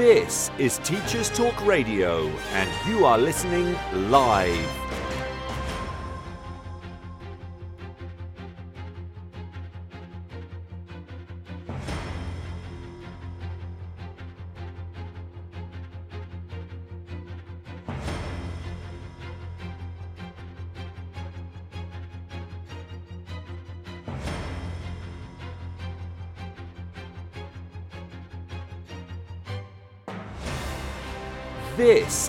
This is Teachers Talk Radio, and you are listening live. This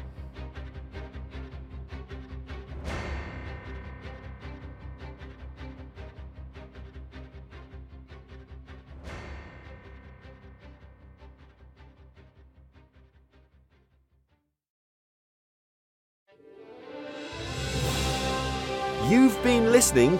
You've been listening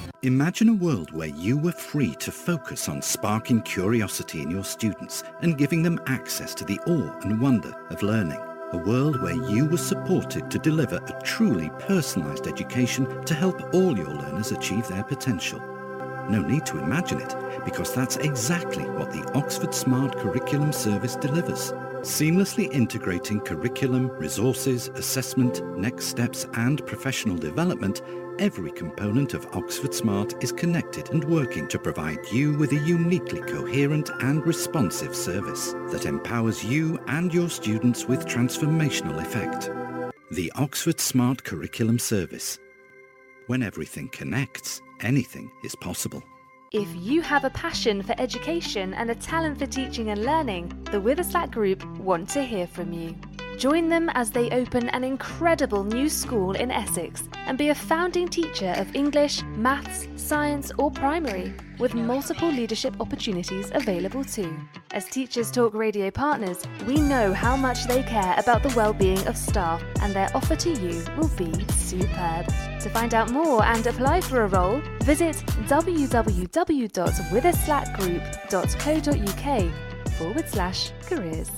Imagine a world where you were free to focus on sparking curiosity in your students and giving them access to the awe and wonder of learning. A world where you were supported to deliver a truly personalised education to help all your learners achieve their potential. No need to imagine it, because that's exactly what the Oxford Smart Curriculum Service delivers. Seamlessly integrating curriculum, resources, assessment, next steps and professional development, every component of Oxford Smart is connected and working to provide you with a uniquely coherent and responsive service that empowers you and your students with transformational effect. The Oxford Smart Curriculum Service. When everything connects, anything is possible. If you have a passion for education and a talent for teaching and learning, the Witherslack Group want to hear from you. Join them as they open an incredible new school in Essex and be a founding teacher of English, maths, science or primary, with multiple leadership opportunities available too. As Teachers Talk Radio partners, we know how much they care about the well-being of staff, and their offer to you will be superb. To find out more and apply for a role, visit www.witherslackgroup.co.uk/careers.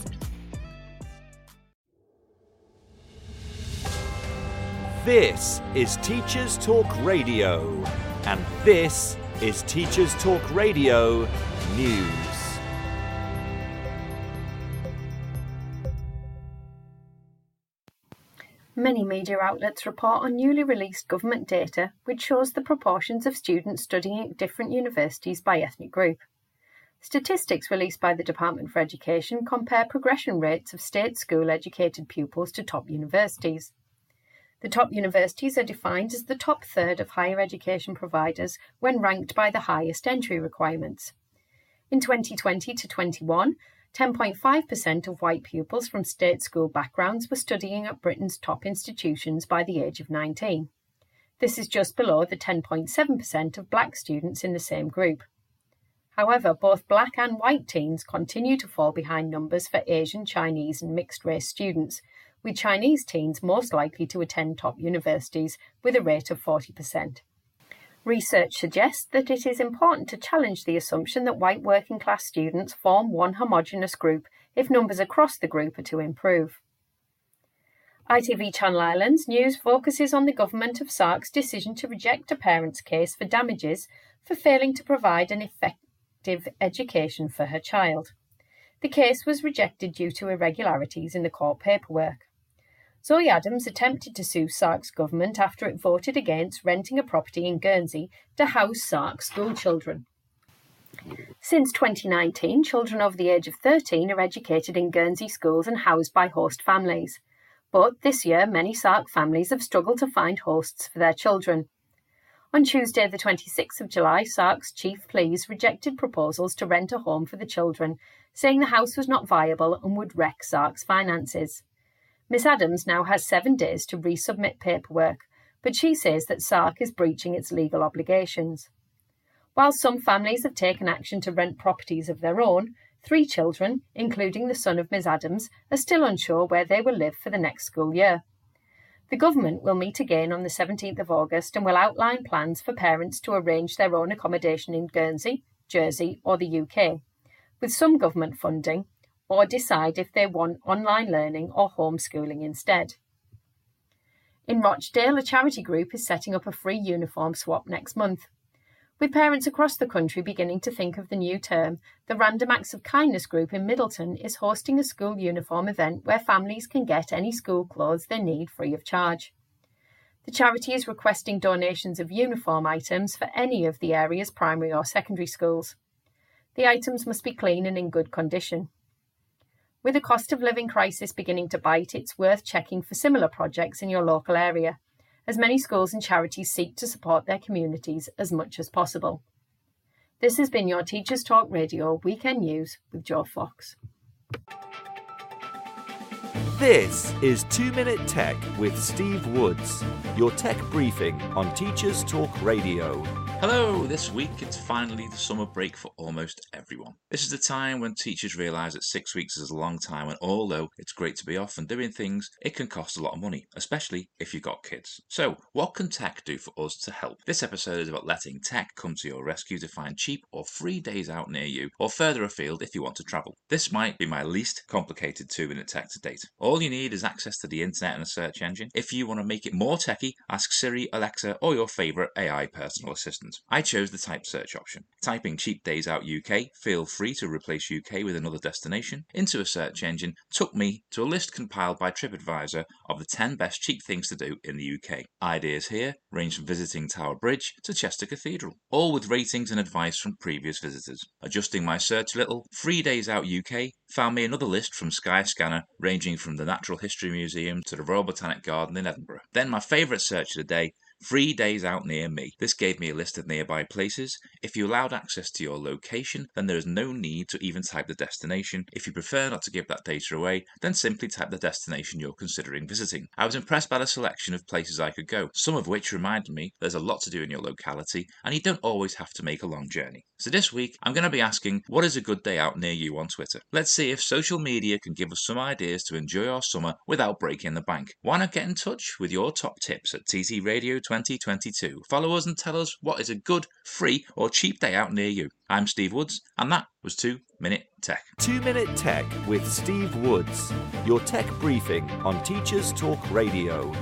This is Teachers Talk Radio, and this is Teachers Talk Radio News. Many media outlets report on newly released government data which shows the proportions of students studying at different universities by ethnic group. Statistics released by the Department for Education compare progression rates of state school-educated pupils to top universities. The top universities are defined as the top third of higher education providers when ranked by the highest entry requirements. In 2020 to 21, 10.5% of white pupils from state school backgrounds were studying at Britain's top institutions by the age of 19. This is just below the 10.7% of black students in the same group. However, both black and white teens continue to fall behind numbers for Asian, Chinese and mixed-race students, with Chinese teens most likely to attend top universities with a rate of 40%. Research suggests that it is important to challenge the assumption that white working class students form one homogenous group if numbers across the group are to improve. ITV Channel Islands News focuses on the Government of Sark's decision to reject a parent's case for damages for failing to provide an effective education for her child. The case was rejected due to irregularities in the court paperwork. Zoe Adams attempted to sue Sark's government after it voted against renting a property in Guernsey to house Sark's schoolchildren. Since 2019, children over the age of 13 are educated in Guernsey schools and housed by host families. But this year, many Sark families have struggled to find hosts for their children. On Tuesday, the 26th of July, Sark's chief pleas rejected proposals to rent a home for the children, saying the house was not viable and would wreck Sark's finances. Miss Adams now has 7 days to resubmit paperwork, but she says that Sark is breaching its legal obligations. While some families have taken action to rent properties of their own, 3 children, including the son of Ms Adams, are still unsure where they will live for the next school year. The government will meet again on the 17th of August and will outline plans for parents to arrange their own accommodation in Guernsey, Jersey or the UK, with some government funding, or decide if they want online learning or homeschooling instead. In Rochdale, a charity group is setting up a free uniform swap next month. With parents across the country beginning to think of the new term, the Random Acts of Kindness group in Middleton is hosting a school uniform event where families can get any school clothes they need free of charge. The charity is requesting donations of uniform items for any of the area's primary or secondary schools. The items must be clean and in good condition. With the cost of living crisis beginning to bite, it's worth checking for similar projects in your local area, as many schools and charities seek to support their communities as much as possible. This has been your Teachers Talk Radio Weekend News with Joe Fox. This is 2 Minute Tech with Steve Woods, your tech briefing on Teachers Talk Radio. Hello, this week it's finally the summer break for almost everyone. This is the time when teachers realise that 6 weeks is a long time, and although it's great to be off and doing things, it can cost a lot of money, especially if you've got kids. So, what can tech do for us to help? This episode is about letting tech come to your rescue to find cheap or free days out near you, or further afield if you want to travel. This might be my least complicated 2 Minute Tech to date. All you need is access to the internet and a search engine. If you want to make it more techy, ask Siri, Alexa, or your favourite AI personal assistant. I chose the type search option. Typing cheap days out UK, feel free to replace UK with another destination, into a search engine took me to a list compiled by TripAdvisor of the 10 best cheap things to do in the UK. Ideas here range from visiting Tower Bridge to Chester Cathedral, all with ratings and advice from previous visitors. Adjusting my search a little, free days out UK found me another list from Skyscanner ranging from the Natural History Museum to the Royal Botanic Garden in Edinburgh. Then my favourite search of the day, free days out near me. This gave me a list of nearby places. If you allowed access to your location, then there is no need to even type the destination. If you prefer not to give that data away, then simply type the destination you're considering visiting. I was impressed by the selection of places I could go, some of which reminded me there's a lot to do in your locality and you don't always have to make a long journey. So this week, I'm going to be asking, what is a good day out near you on Twitter? Let's see if social media can give us some ideas to enjoy our summer without breaking the bank. Why not get in touch with your top tips at TT Radio 2022. Follow us and tell us what is a good, free or cheap day out near you. I'm Steve Woods and that was 2 Minute Tech. 2 Minute Tech with Steve Woods, your tech briefing on Teachers Talk Radio.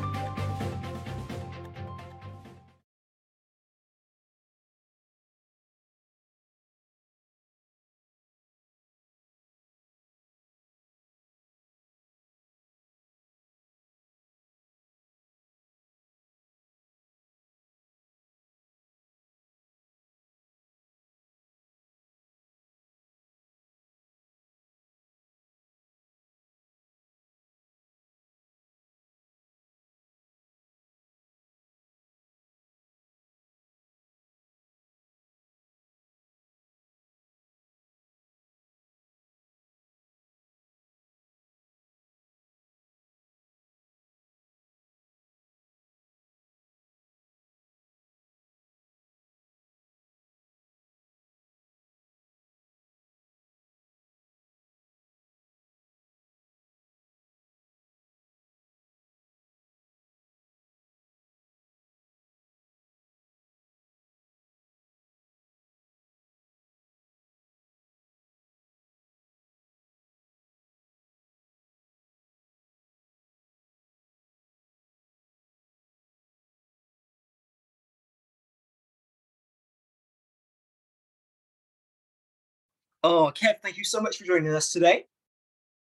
Oh, Kev, thank you so much for joining us today.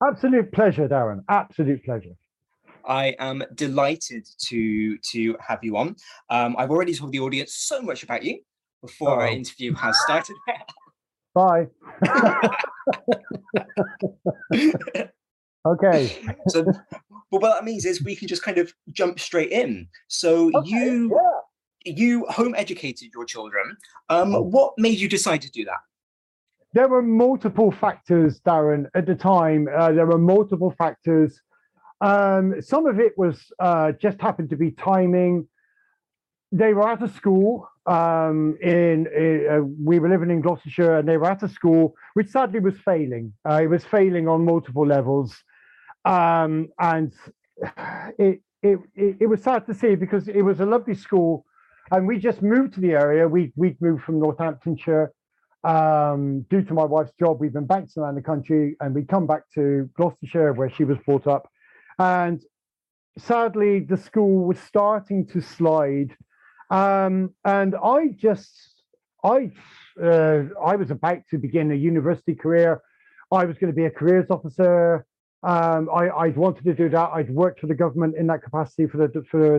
Absolute pleasure, Darren. Absolute pleasure. I am delighted to have you on. I've already told the audience so much about you before our interview has started. Bye. Okay. So, well, what that means is we can just kind of jump straight in. So you home educated your children. What made you decide to do that? There were multiple factors, Darren, at the time. There were multiple factors. Some of it was just happened to be timing. They were at a school. We were living in Gloucestershire, and they were at a school which sadly was failing. It was failing on multiple levels, and it was sad to see because it was a lovely school, and we just moved to the area. We'd moved from Northamptonshire due to my wife's job. We'd been bouncing around the country, and we'd come back to Gloucestershire where she was brought up, and sadly the school was starting to slide. And I was about to begin a university career. I was going to be a careers officer. I'd wanted to do that. I'd worked for the government in that capacity for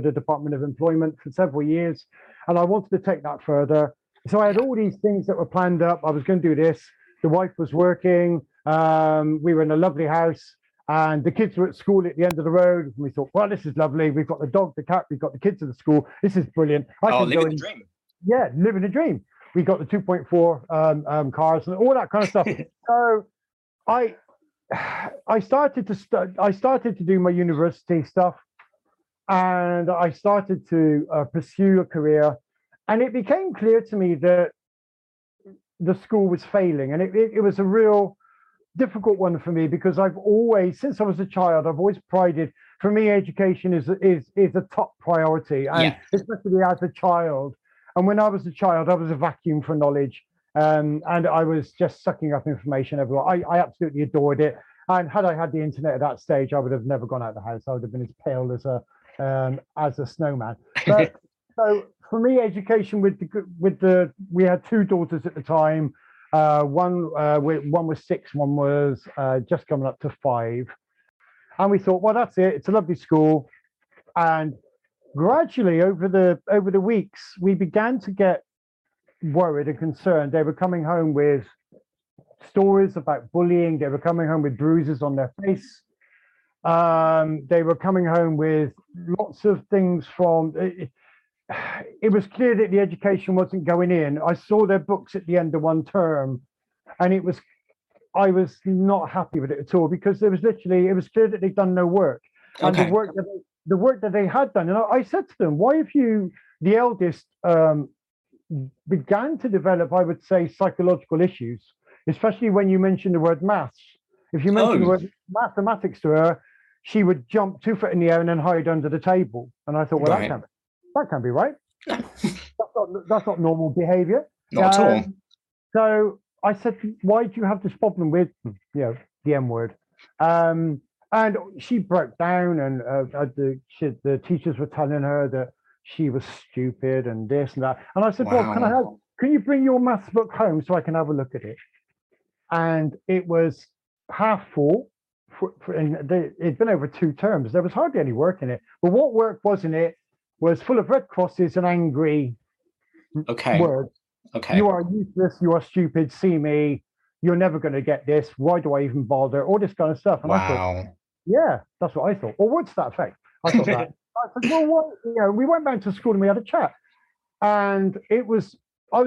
the Department of Employment for several years, and I wanted to take that further. So I had all these things that were planned up. I was going to do this. The wife was working. We were in a lovely house, and the kids were at school at the end of the road. And we thought, well, this is lovely. We've got the dog, the cat, we've got the kids at the school. This is brilliant. Living the dream. Yeah, living a dream. We got the 2.4 cars and all that kind of stuff. So I started to do my university stuff, and I started to pursue a career. And it became clear to me that the school was failing, and it was a real difficult one for me because I've always, since I was a child, I've always prided. For me, education is a top priority, and especially as a child. And when I was a child, I was a vacuum for knowledge, and I was just sucking up information everywhere. I absolutely adored it. And had I had the internet at that stage, I would have never gone out of the house. I would have been as pale as a snowman. But, so for me, education we had two daughters at the time. One was 6, one was just coming up to 5, and we thought, well, that's it. It's a lovely school, and gradually over the weeks, we began to get worried and concerned. They were coming home with stories about bullying. They were coming home with bruises on their face. They were coming home with lots of things from. It was clear that the education wasn't going in. I saw their books at the end of one term, and I was not happy with it at all because it was clear that they'd done no work. And the work that they had done. And I said to them, why have you, the eldest, began to develop, I would say, psychological issues, especially when you mentioned the word maths. If you mentioned the word mathematics to her, she would jump 2 foot in the air and then hide under the table. And I thought, well, that can't be. That can't be right. That's not normal behaviour. Not at all. So I said, why do you have this problem with, the M word? And she broke down, and the teachers were telling her that she was stupid and this and that. And I said, well, can you bring your maths book home so I can have a look at it? And it was half full. It'd been over 2 terms. There was hardly any work in it. But what work was in it was full of red crosses and angry words. Okay. You are useless, you are stupid, see me, you're never going to get this, why do I even bother, all this kind of stuff. And I thought, that's what I thought. Or what's that effect? I thought that. I said, well, we went back to school and we had a chat. And I was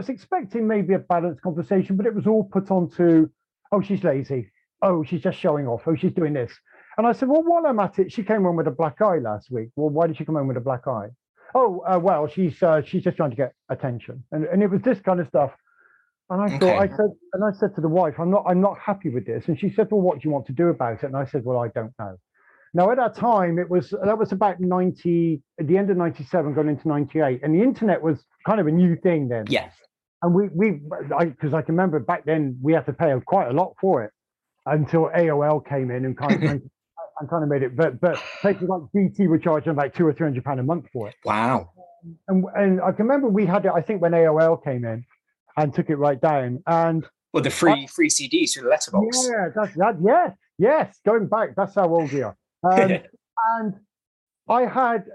expecting maybe a balanced conversation, but it was all put onto, oh, she's lazy, oh, she's just showing off, oh, she's doing this. And I said, well, while I'm at it, she came home with a black eye last week. Well, why did she come home with a black eye? Oh, well, she's just trying to get attention, and it was this kind of stuff. And I said to the wife, I'm not happy with this. And she said, well, what do you want to do about it? And I said, well, I don't know. Now at that time, that was about 90, at the end of 97, going into 98, and the internet was kind of a new thing then. Yes. And because I can remember back then we had to pay quite a lot for it until AOL came in and kind of. And kind of made it, but places like BT were charging like £200 or £300 a month for it. Wow! And I can remember we had it. I think when AOL came in and took it right down, and Well, the free CDs through the letterbox. Yeah, that's that. Yes, yes. Going back, that's how old we are. And I had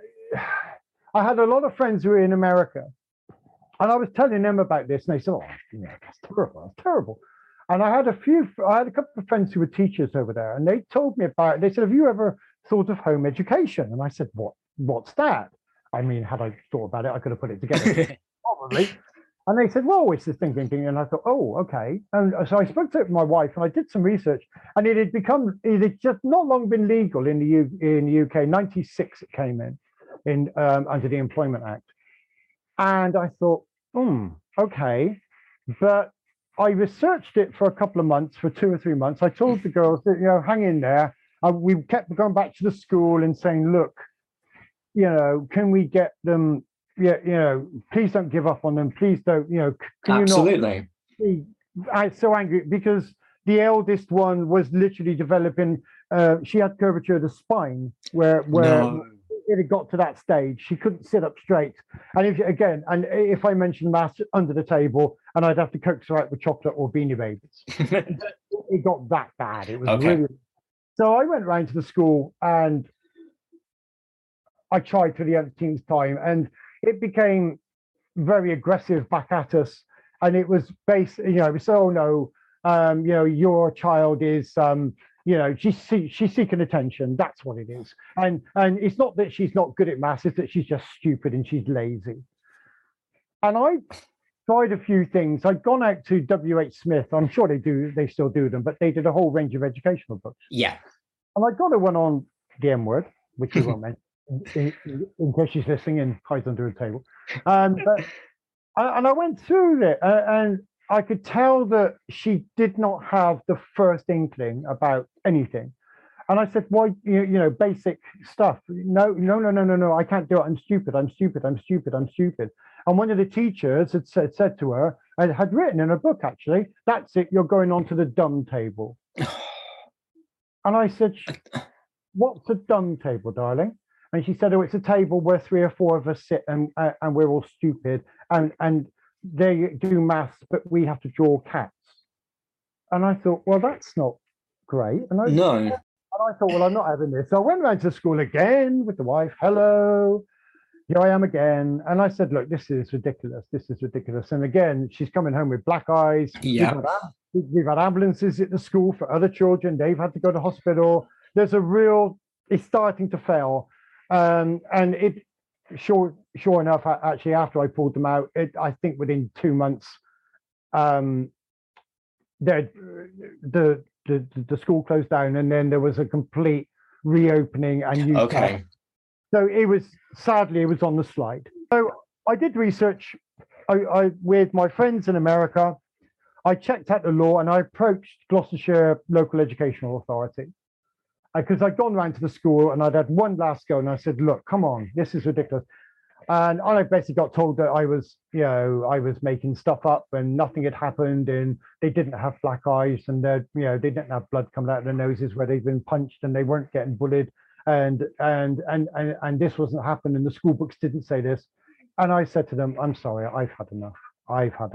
a lot of friends who were in America, and I was telling them about this, and they said, "Oh, you know, that's terrible, that's terrible." And I had a couple of friends who were teachers over there, and they told me about it. They said, "Have you ever thought of home education?" And I said, "What's that?" I mean, had I thought about it, I could have put it together, probably. And they said, "Well, it's this thinking." And I thought, "Oh, okay." And so I spoke to my wife, and I did some research, and it had just not long been legal in the UK. 96 it came in under the Employment Act. And I thought, okay. But I researched it for a couple of months, for 2 or 3 months. I told the girls that, hang in there. And we kept going back to the school and saying, "Look, can we get them? Yeah, please don't give up on them. Please don't, can Absolutely. You not?" I was so angry because the eldest one was literally developing. She had curvature of the spine where it had got to that stage. She couldn't sit up straight. And if I mentioned that under the table, and I'd have to coax her out with chocolate or Beanie Babies. It got that bad. It was really. So I went round to the school and I tried for the 18th time, and it became very aggressive back at us, and it was based, "Oh no, your child is, she's seeking attention. That's what it is. And it's not that she's not good at maths; it's that she's just stupid and she's lazy." And I tried a few things. I'd gone out to W.H. Smith. I'm sure they still do them, but they did a whole range of educational books. Yeah. And I got a one on the M word, which you won't mention. In case she's listening and hides under a table, and I went through it, and I could tell that she did not have the first inkling about anything. And I said, "Why, basic stuff? No, I can't do it. I'm stupid." And one of the teachers had said to her, and had written in a book actually, "That's it. You're going on to the dumb table." And I said, "What's a dumb table, darling?" And she said, "Oh, it's a table where 3 or 4 of us sit, and we're all stupid, and they do maths, but we have to draw cats." And I thought, "Well, that's not great." And I thought, "Well, I'm not having this." So I went round to school again with the wife. "Hello, here I am again." And I said, "Look, this is ridiculous. And again, she's coming home with black eyes. Yeah. We've had ambulances at the school for other children. They've had to go to hospital. It's starting to fail. And it, sure enough, actually, after I pulled them out, I think within 2 months, the school closed down, and then there was a complete reopening. And okay, so it was on the slide. So I did research with my friends in America. I checked out the law, and I approached Gloucestershire Local Educational Authority, because I'd gone round to the school and I'd had one last go, and I said, "Look, come on, this is ridiculous." And I basically got told that I was making stuff up and nothing had happened, and they didn't have black eyes, and they didn't have blood coming out of their noses where they'd been punched, and they weren't getting bullied, and this wasn't happening, and the school books didn't say this. And I said to them, "I'm sorry, I've had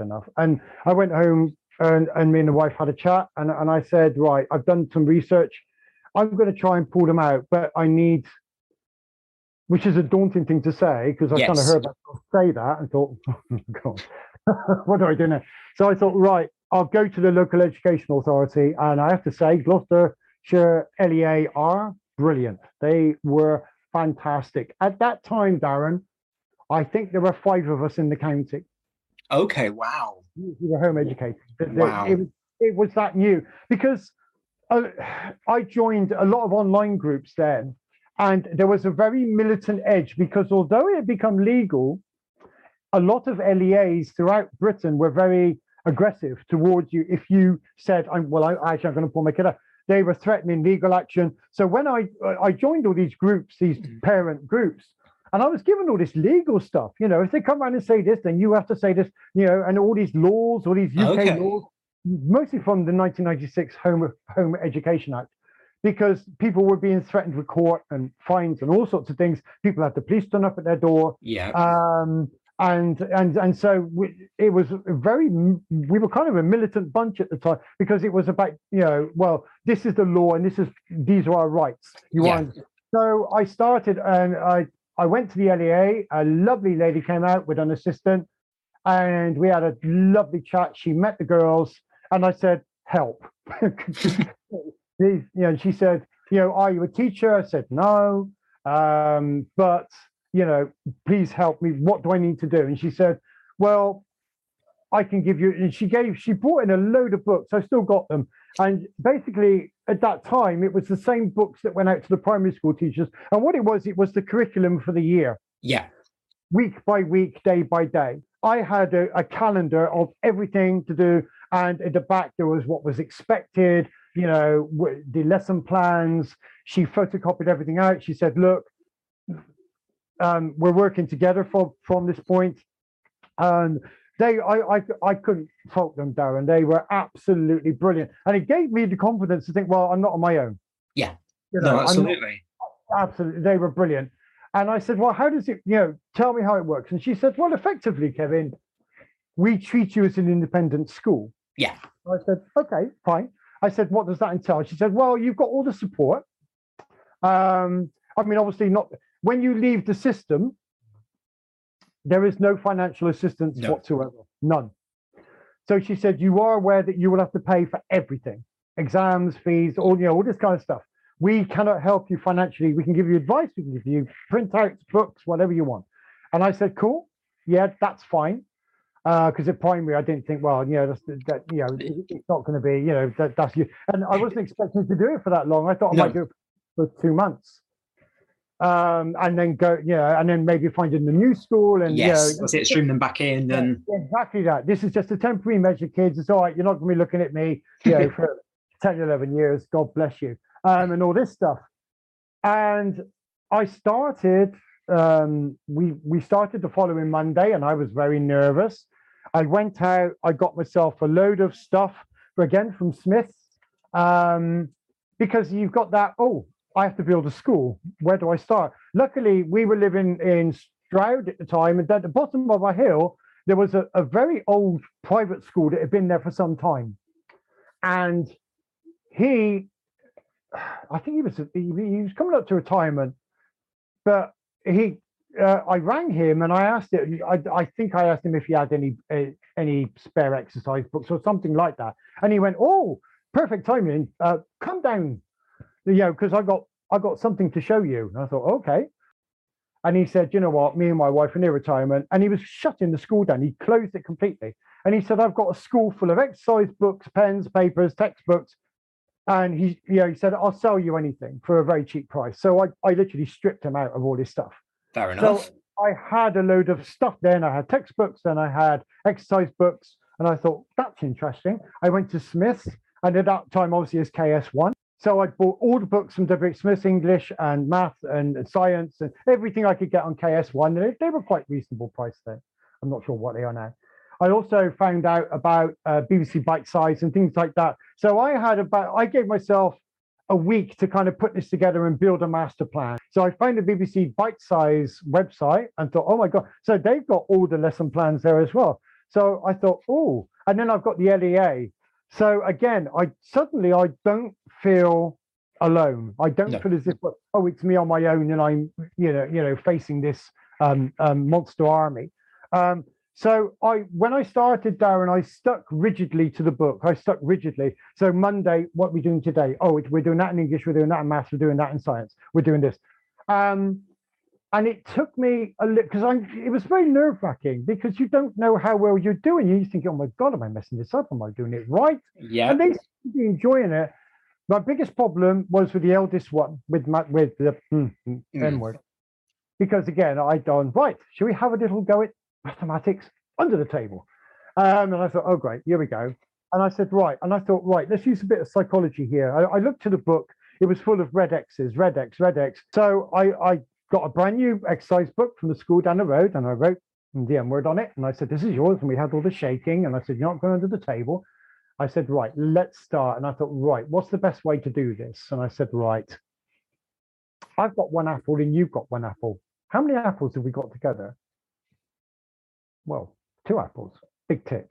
enough. And I went home, and me and the wife had a chat, and I said, "Right, I've done some research. I'm going to try and pull them out, but I need," which is a daunting thing to say, because I kind of heard myself say that and thought, "Oh my God, what do I do now?" So I thought, right, I'll go to the local education authority. And I have to say, Gloucestershire LEA are brilliant. They were fantastic. At that time, Darren, I think there were 5 of us in the county. Okay, wow. We were home educated. Wow. It was that new, because I joined a lot of online groups then, and there was a very militant edge, because although it had become legal, a lot of LEAs throughout Britain were very aggressive towards you. If you said, I'm going to pull my kid out, they were threatening legal action. So when I joined all these groups, these parent groups, and I was given all this legal stuff, if they come around and say this, then you have to say this, and all these laws, all these UK laws, mostly from the 1996 Home Education Act, because people were being threatened with court and fines and all sorts of things. People had the police turn up at their door. Yeah. And so we were kind of a militant bunch at the time, because it was about, you know, well, this is the law and these are our rights. So I started, and I went to the LEA. A lovely lady came out with an assistant, and we had a lovely chat. She met the girls, and I said, help. She said, you know, are you a teacher? I said, no, but, you know, please help me. What do I need to do? And she said, well, I can give you, and she brought in a load of books. I still got them. And basically, at that time, it was the same books that went out to the primary school teachers. And what it was the curriculum for the year. Yeah. Week by week, day by day. I had a calendar of everything to do. And at the back, there was what was expected, you know, the lesson plans. She photocopied everything out. She said, look, we're working together from this point. And I couldn't fault them, Darren. They were absolutely brilliant, and it gave me the confidence to think, well, I'm not on my own. Yeah, you know, absolutely, absolutely. They were brilliant, and I said, well, how does it? You know, tell me how it works. And she said, well, effectively, Kevin, we treat you as an independent school. Yeah. I said, okay, fine. I said, what does that entail? She said, well, you've got all the support. I mean, obviously, not when you leave the system. There is no financial assistance whatsoever, none. So she said, you are aware that you will have to pay for everything, exams, fees, all this kind of stuff. We cannot help you financially. We can give you advice, we can give you printouts, books, whatever you want. And I said, cool, yeah, that's fine. Because at primary, I didn't think, well, you know, it's not going to be, you know, that's you. And I wasn't expecting to do it for that long. I thought I might do it for 2 months. And then go, and then maybe find in the new school and stream them back in. And exactly that. This is just a temporary measure, kids. It's all right. You're not going to be looking at me, for 10, 11 years. God bless you, and all this stuff. And I started. We started the following Monday, and I was very nervous. I went out. I got myself a load of stuff again from Smith, because you've got that. Oh, I have to build a school. Where do I start? Luckily, we were living in Stroud at the time, and at the bottom of our hill, there was a very old private school that had been there for some time. And he was coming up to retirement, but I rang him and I asked him. I think I asked him if he had any spare exercise books or something like that, and he went, "Oh, perfect timing. Come down." Because I got something to show you. And I thought, okay. And he said, you know what, me and my wife are near retirement. And he was shutting the school down. He closed it completely. And he said, I've got a school full of exercise books, pens, papers, textbooks. And he said, I'll sell you anything for a very cheap price. So I literally stripped him out of all this stuff. Fair enough. So I had a load of stuff then. I had textbooks, then I had exercise books. And I thought, that's interesting. I went to Smith's. And at that time, obviously, it's KS1. So I bought all the books from W.H. Smith, English and math and science and everything I could get on KS1. They were quite reasonable price then. I'm not sure what they are now. I also found out about BBC Bitesize and things like that. So I gave myself a week to kind of put this together and build a master plan. So I found the BBC Bitesize website and thought, oh my God. So they've got all the lesson plans there as well. So I thought, oh, and then I've got the LEA. So again, I don't feel alone. I don't feel as if, oh, it's me on my own and I'm, facing this monster army. So when I started, Darren, I stuck rigidly to the book. I stuck rigidly. So Monday, what are we doing today? Oh, we're doing that in English. We're doing that in maths. We're doing that in science. We're doing this. And it took me a little, because it was very nerve-wracking, because you don't know how well you're doing. You think, oh my God, am I messing this up? Am I doing it right? Yeah. And they seem to be enjoying it. My biggest problem was with the eldest one, with the N-word. Because again, I'd done, right, should we have a little go at mathematics under the table? And I thought, oh great, here we go. And I said, right. And I thought, right, let's use a bit of psychology here. I looked to the book. It was full of red X's, red X, red X. So I got a brand new exercise book from the school down the road, and I wrote the M-word on it. And I said, this is yours. And we had all the shaking. And I said, you're not going under the table. I said, right, let's start. And I thought, right, what's the best way to do this? And I said, right, I've got one apple and you've got one apple. How many apples have we got together? well, 2 apples, big tick.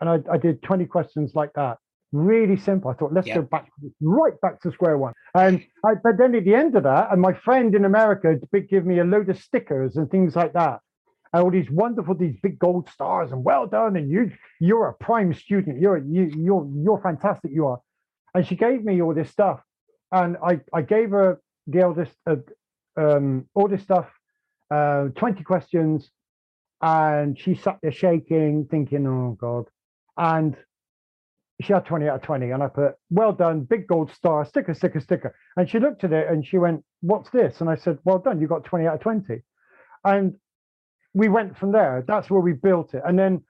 And I did 20 questions like that. Really simple. I thought, let's go back, right back to square one. And but then at the end of that, and my friend in America gave me a load of stickers and things like that. And all these wonderful, these big gold stars and well done. And you're a prime student. You're fantastic. You are. And she gave me all this stuff. And I gave her the eldest, all this stuff, 20 questions. And she sat there shaking, thinking, oh God. And she had 20 out of 20. And I put, well done, big gold star, sticker, sticker, sticker. And she looked at it and she went, what's this? And I said, well done, you got 20 out of 20. And we went from there. That's where we built it. And then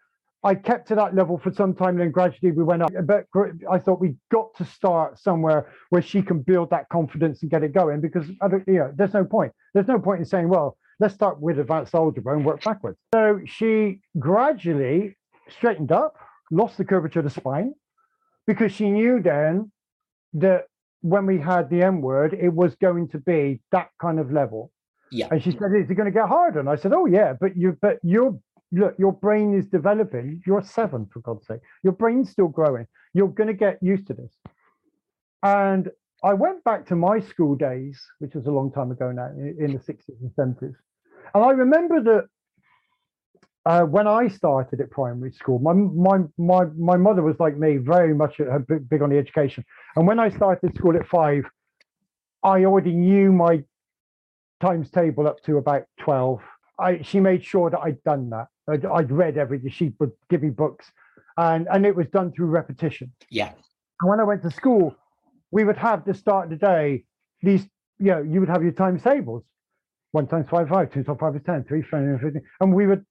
I kept to that level for some time. And then gradually we went up. But I thought we got to start somewhere where she can build that confidence and get it going, because there's no point. There's no point in saying, well, let's start with advanced algebra and work backwards. So she gradually straightened up, lost the curvature of the spine, because she knew then that when we had the M word, it was going to be that kind of level. Yeah. And she said, is it going to get harder? And I said, oh yeah, but your brain is developing. You're 7, for God's sake. Your brain's still growing. You're going to get used to this. And I went back to my school days, which was a long time ago now, in the 60s and 70s. And I remember that when I started at primary school, my mother was like me, very much big on the education. And when I started school at 5, I already knew my times table up to about 12. She made sure that I'd done that. I'd read everything. She would give me books, and it was done through repetition. Yeah. And when I went to school, we would have to start the day, these, you would have your times tables. 1 times 5 is 5, 2 times 5 is 10, 3, 4, 15. And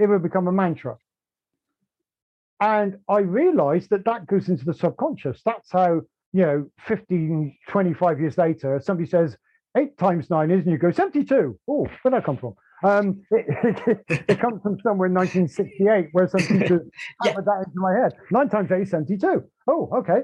it would become a mantra. And I realized that goes into the subconscious. That's how, 15, 25 years later, somebody says 8 times 9 is, and you go 72. Oh, where'd that come from? It comes from somewhere in 1968, where some teachers hammered that into my head. 9 times 8 is 72. Oh, okay.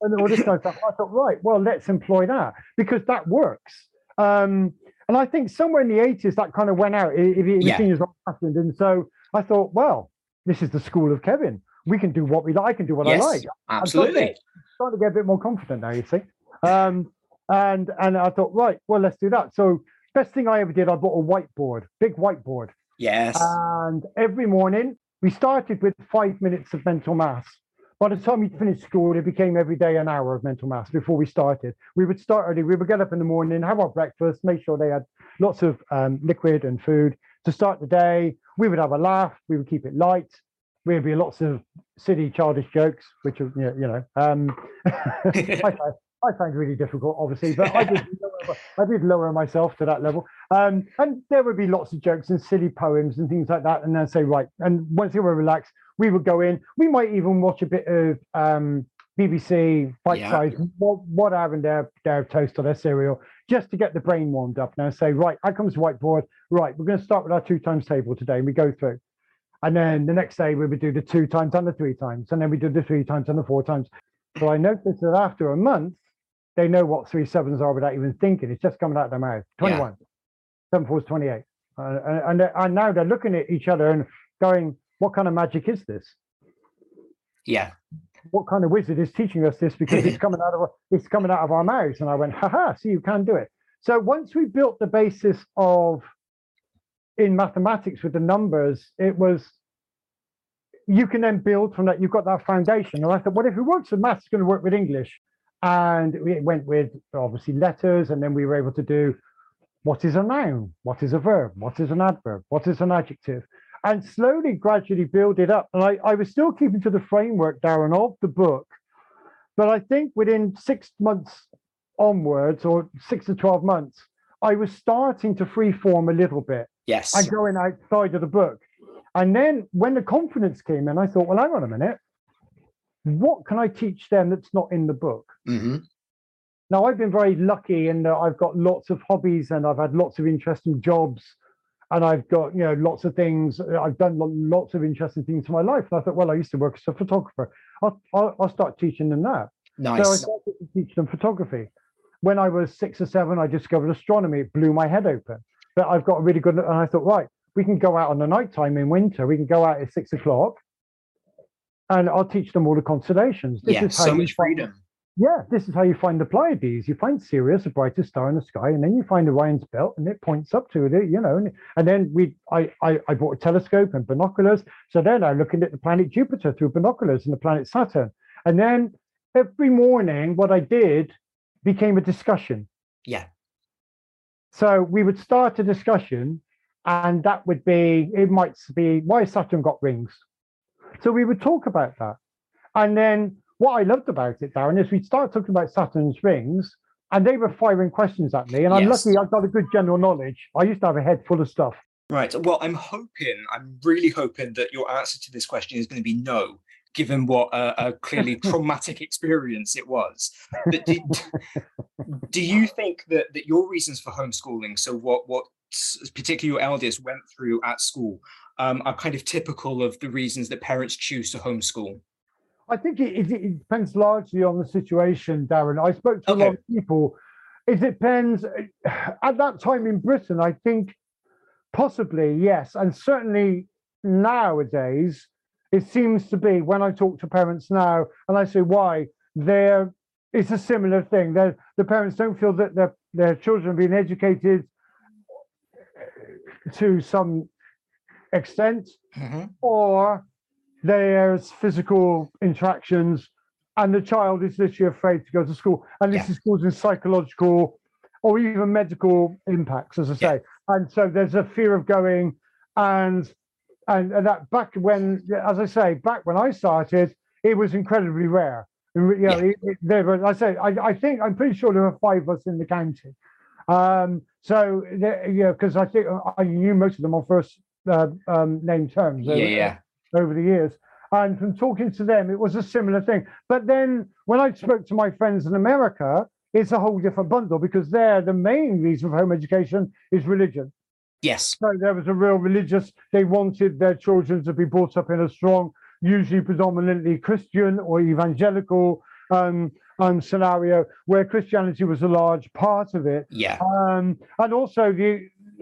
And all this kind of stuff. I thought, right, well, let's employ that, because that works. And I think somewhere in the 80s that kind of went out. If seniors were fashioned, and so I thought, well, this is the school of Kevin. We can do what we like. I can do what I like. Absolutely. I'm starting to get a bit more confident now, you see. And I thought, right, well, let's do that. So best thing I ever did, I bought a whiteboard, big whiteboard. Yes. And every morning we started with 5 minutes of mental maths. By the time we finished school, it became every day an hour of mental maths before we started. We would start early. We would get up in the morning, have our breakfast, make sure they had lots of liquid and food to start the day. We would have a laugh. We would keep it light. There would be lots of silly, childish jokes, which are, I find really difficult, obviously, but I did lower myself to that level. And there would be lots of jokes and silly poems and things like that. And then say, right. And once you were relaxed, we would go in. We might even watch a bit of BBC Bitesize, what having their toast or their cereal, just to get the brain warmed up. Now say, right, here comes the whiteboard. Right, we're going to start with our 2 times table today. And we go through. And then the next day we would do the 2 times and the 3 times. And then we do the 3 times and the 4 times. So I noticed that after a month, they know what 3 sevens are without even thinking. It's just coming out of their mouth. 21, 7 4s, 28. And now they're looking at each other and going, what kind of magic is this? Yeah. What kind of wizard is teaching us this? Because it's coming out of our mouths. And I went, haha, so you can do it. So once we built the basis of, in mathematics with the numbers, it was, you can then build from that. You've got that foundation. And I thought, what if it works with maths, it's going to work with English. And we went with, obviously, letters. And then we were able to do, what is a noun? What is a verb? What is an adverb? What is an adjective? And slowly, gradually build it up. And I was still keeping to the framework, Darren, of the book. But I think within 6 months onwards, or 6 to 12 months, I was starting to freeform a little bit. Yes. And going outside of the book. And then when the confidence came in, I thought, well, hang on a minute. What can I teach them that's not in the book? Mm-hmm. Now, I've been very lucky in that I've got lots of hobbies and I've had lots of interesting jobs and I've got, lots of things. I've done lots of interesting things in my life. And I thought, well, I used to work as a photographer. I'll start teaching them that. Nice. So I started to teach them photography. When I was 6 or 7, I discovered astronomy. It blew my head open. But I've got really good, and I thought, right, we can go out on the night time in winter. We can go out at 6 o'clock and I'll teach them all the constellations. This is how so much freedom. Yeah, this is how you find the Pleiades. You find Sirius, the brightest star in the sky, and then you find Orion's belt, and it points up to it, you know. And then I bought a telescope and binoculars. So then I'm looking at the planet Jupiter through binoculars and the planet Saturn. And then every morning, what I did became a discussion. Yeah. So we would start a discussion, and that would be, it might be, why Saturn got rings. So we would talk about that. And then what I loved about it, Darren, is we'd start talking about Saturn's rings, and they were firing questions at me. And I'm lucky I've got a good general knowledge. I used to have a head full of stuff. Right. Well, I'm really hoping that your answer to this question is going to be no, given what a clearly traumatic experience it was. But do you think that your reasons for homeschooling, so what particularly your eldest went through at school, are kind of typical of the reasons that parents choose to homeschool? I think it depends largely on the situation, Darren. I spoke to a lot of people. It depends. At that time in Britain, I think possibly, yes. And certainly nowadays, it seems to be, when I talk to parents now, and I say why, it's a similar thing. The parents don't feel that their children are being educated to some extent, or there's physical interactions, and the child is literally afraid to go to school. And this is causing psychological or even medical impacts, as I say. And so there's a fear of going. And that back when, as I say, back when I started, it was incredibly rare. You know, there were, I'm pretty sure there were 5 of us in the county. So, because I think I knew most of them on first name terms. Over the years, and from talking to them, it was a similar thing. But then when I spoke to my friends in America, it's a whole different bundle, because there the main reason for home education is religion. Yes. So there was a real religious, they wanted their children to be brought up in a strong, usually predominantly Christian or evangelical scenario, where Christianity was a large part of it. Yeah. And also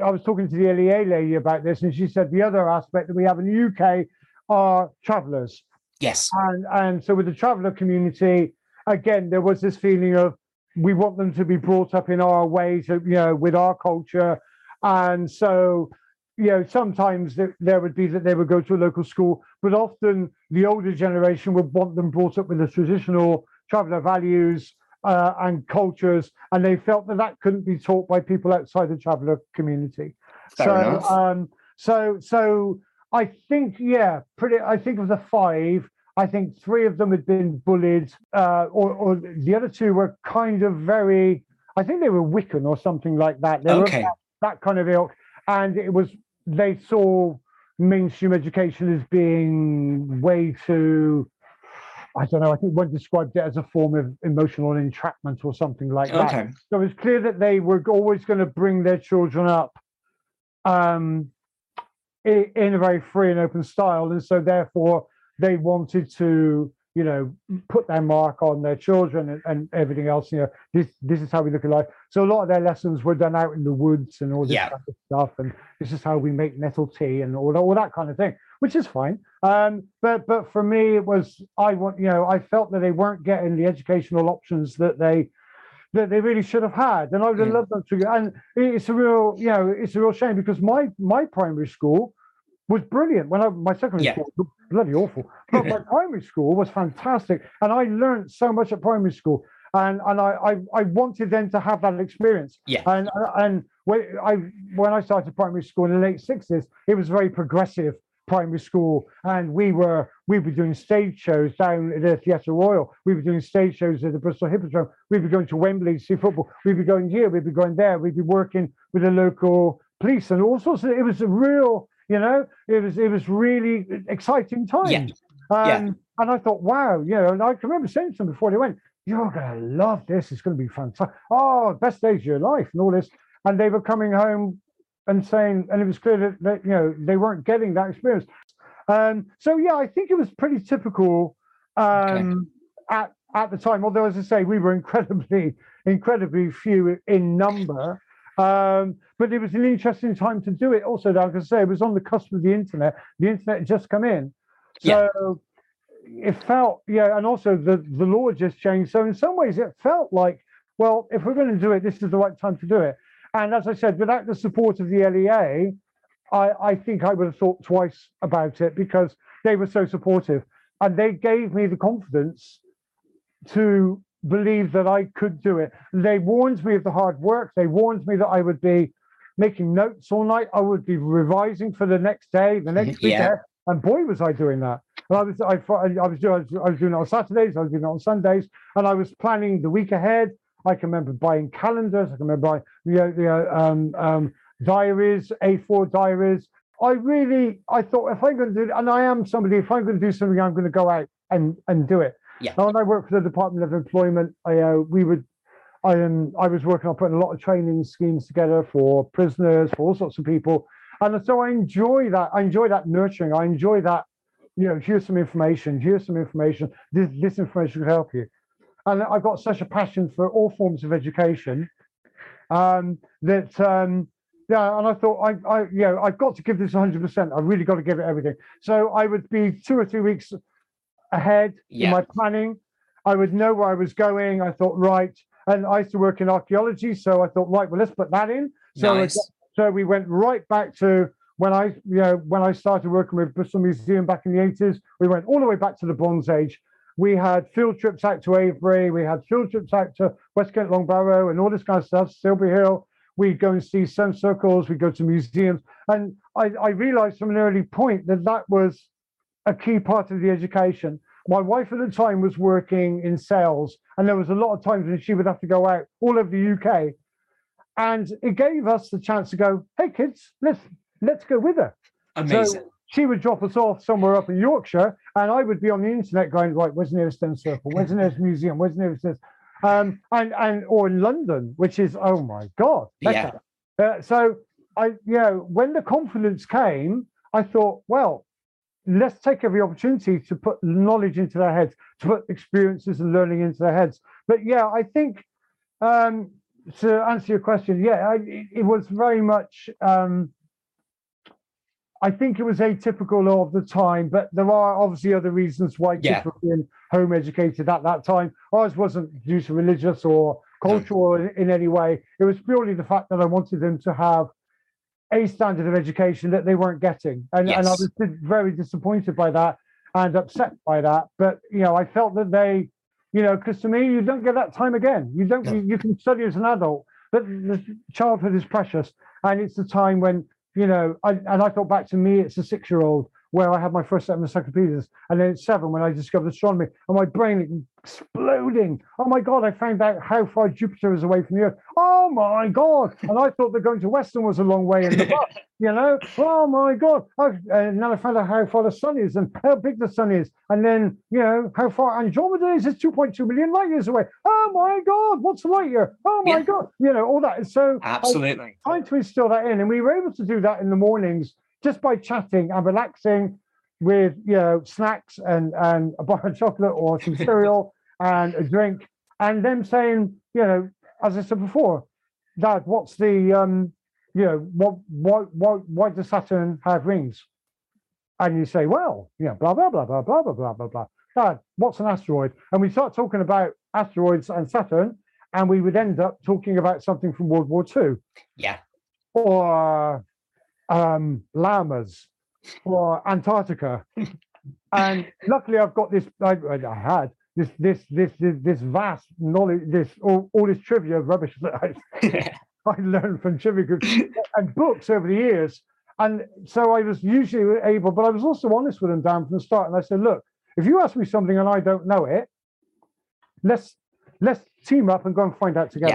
I was talking to the LEA lady about this, and she said the other aspect that we have in the UK are travellers. Yes. And so with the traveller community, again, there was this feeling of, we want them to be brought up in our ways, you know, with our culture. And so, you know, sometimes there would be that they would go to a local school, but often the older generation would want them brought up with the traditional traveller values and cultures, and they felt that couldn't be taught by people outside the traveller community. Fair enough. So I think, I think of the 5, I think 3 of them had been bullied, or the other 2 were kind of very, I think they were Wiccan or something like that. They were that kind of ilk. And it was, they saw mainstream education as being way too, I don't know, I think one described it as a form of emotional entrapment or something like that. So it's clear that they were always going to bring their children up in a very free and open style, and so therefore they wanted to, you know, put their mark on their children and everything else. You know, this is how we look at life. So a lot of their lessons were done out in the woods and all this kind of stuff, and this is how we make nettle tea and all that kind of thing, which is fine. But for me, it was I felt that they weren't getting the educational options that they really should have had, and I would have loved them to. And it's a real shame, because my primary school was brilliant. My secondary school was bloody awful, but my primary school was fantastic, and I learned so much at primary school, and I wanted them to have that experience. Yeah. And when I started primary school in the late 60s, it was very progressive primary school, and we were doing stage shows down at the Theatre Royal, we were doing stage shows at the Bristol Hippodrome, we'd be going to Wembley to see football, we'd be going here, we'd be going there, we'd be working with the local police and all sorts of, it was a real, you know, it was really exciting time. And I thought, wow, you know, and I can remember saying to them before they went, you're gonna love this, it's gonna be fantastic, best days of your life and all this, and they were coming home and saying, and it was clear that you know they weren't getting that experience. I think it was pretty typical at the time. Although, as I say, we were incredibly few in number, But it was an interesting time to do it also, like I say, it was on the cusp of the internet. The internet had just come in. So yeah. It felt, yeah, and also the law just changed. So in some ways it felt like, well, if we're going to do it, this is the right time to do it. And as I said, without the support of the LEA, I think I would have thought twice about it because they were so supportive. And they gave me the confidence to believe that I could do it. They warned me of the hard work. They warned me that I would be making notes all night. I would be revising for the next day, the next week. Yeah. And boy, was I doing that. And I was doing it on Saturdays. I was doing it on Sundays. And I was planning the week ahead. I can remember buying calendars. I can remember buying diaries, A4 diaries. I thought if I'm going to do it, and I am somebody, if I'm going to do something, I'm going to go out and do it. Yeah. And when I worked for the Department of Employment, I was working on putting a lot of training schemes together for prisoners, for all sorts of people. And so I enjoy that. I enjoy that nurturing. I enjoy that, you know, here's some information. This information could help you. And I've got such a passion for all forms of education and I thought, I've got to give this 100%. I've really got to give it everything. So I would be 2 or 3 weeks ahead in my planning. I would know where I was going. I thought, right. And I used to work in archaeology. So I thought, right, well, let's put that in. So, nice. So we went right back to when I started working with Bristol Museum back in the 80s. We went all the way back to the Bronze Age. We had field trips out to Avery. We had field trips out to Westgate Longborough and all this kind of stuff, Silbury Hill. We'd go and see sun circles. We'd go to museums. And I realized from an early point that was a key part of the education. My wife at the time was working in sales, and there was a lot of times when she would have to go out all over the UK. And it gave us the chance to go, hey, kids, let's go with her. Amazing. So, she would drop us off somewhere up in Yorkshire, and I would be on the internet going, right, where's the nearest Den Circle? Where's the nearest museum? Where's the nearest this? Or in London, which is, oh my God. Yeah. So when the confidence came, I thought, well, let's take every opportunity to put knowledge into their heads, to put experiences and learning into their heads. But yeah, I think to answer your question, yeah, it was very much... I think it was atypical of the time, but there are obviously other reasons why kids were being home educated at that time. Ours wasn't due to religious or cultural in any way. It was purely the fact that I wanted them to have a standard of education that they weren't getting. And I was very disappointed by that and upset by that. But, you know, I felt that they, you know, because to me, you don't get that time again. You don't. You can study as an adult, but childhood is precious. And it's the time when, you know, I thought back to me, it's a 6-year-old where I had my first set of encyclopedias, and then at 7 when I discovered astronomy, and my brain exploding. Oh my God, I found out how far Jupiter is away from the Earth. Oh my God. And I thought that going to Western was a long way in the bus, you know. Oh my God. And now I found out how far the sun is and how big the sun is. And then, you know, how far Andromeda is. It's 2.2 million light years away. Oh my God, what's a light year? Oh my God. You know, all that. So absolutely trying to instill that in. And we were able to do that in the mornings, just by chatting and relaxing with, you know, snacks and a bar of chocolate or some cereal and a drink, and them saying, you know, as I said before, Dad, what's the, you know, why does Saturn have rings? And you say, well, you know, blah, blah, blah, blah, blah, blah, blah, blah, blah. Dad, what's an asteroid? And we start talking about asteroids and Saturn, and we would end up talking about something from World War Two. Yeah. Or... llamas or Antarctica. And luckily I've got this, I had this vast knowledge, all this trivia rubbish that I learned from trivia groups and books over the years. And so I was usually able, but I was also honest with them, Dan, from the start. And I said, look, if you ask me something and I don't know it, let's team up and go and find out together.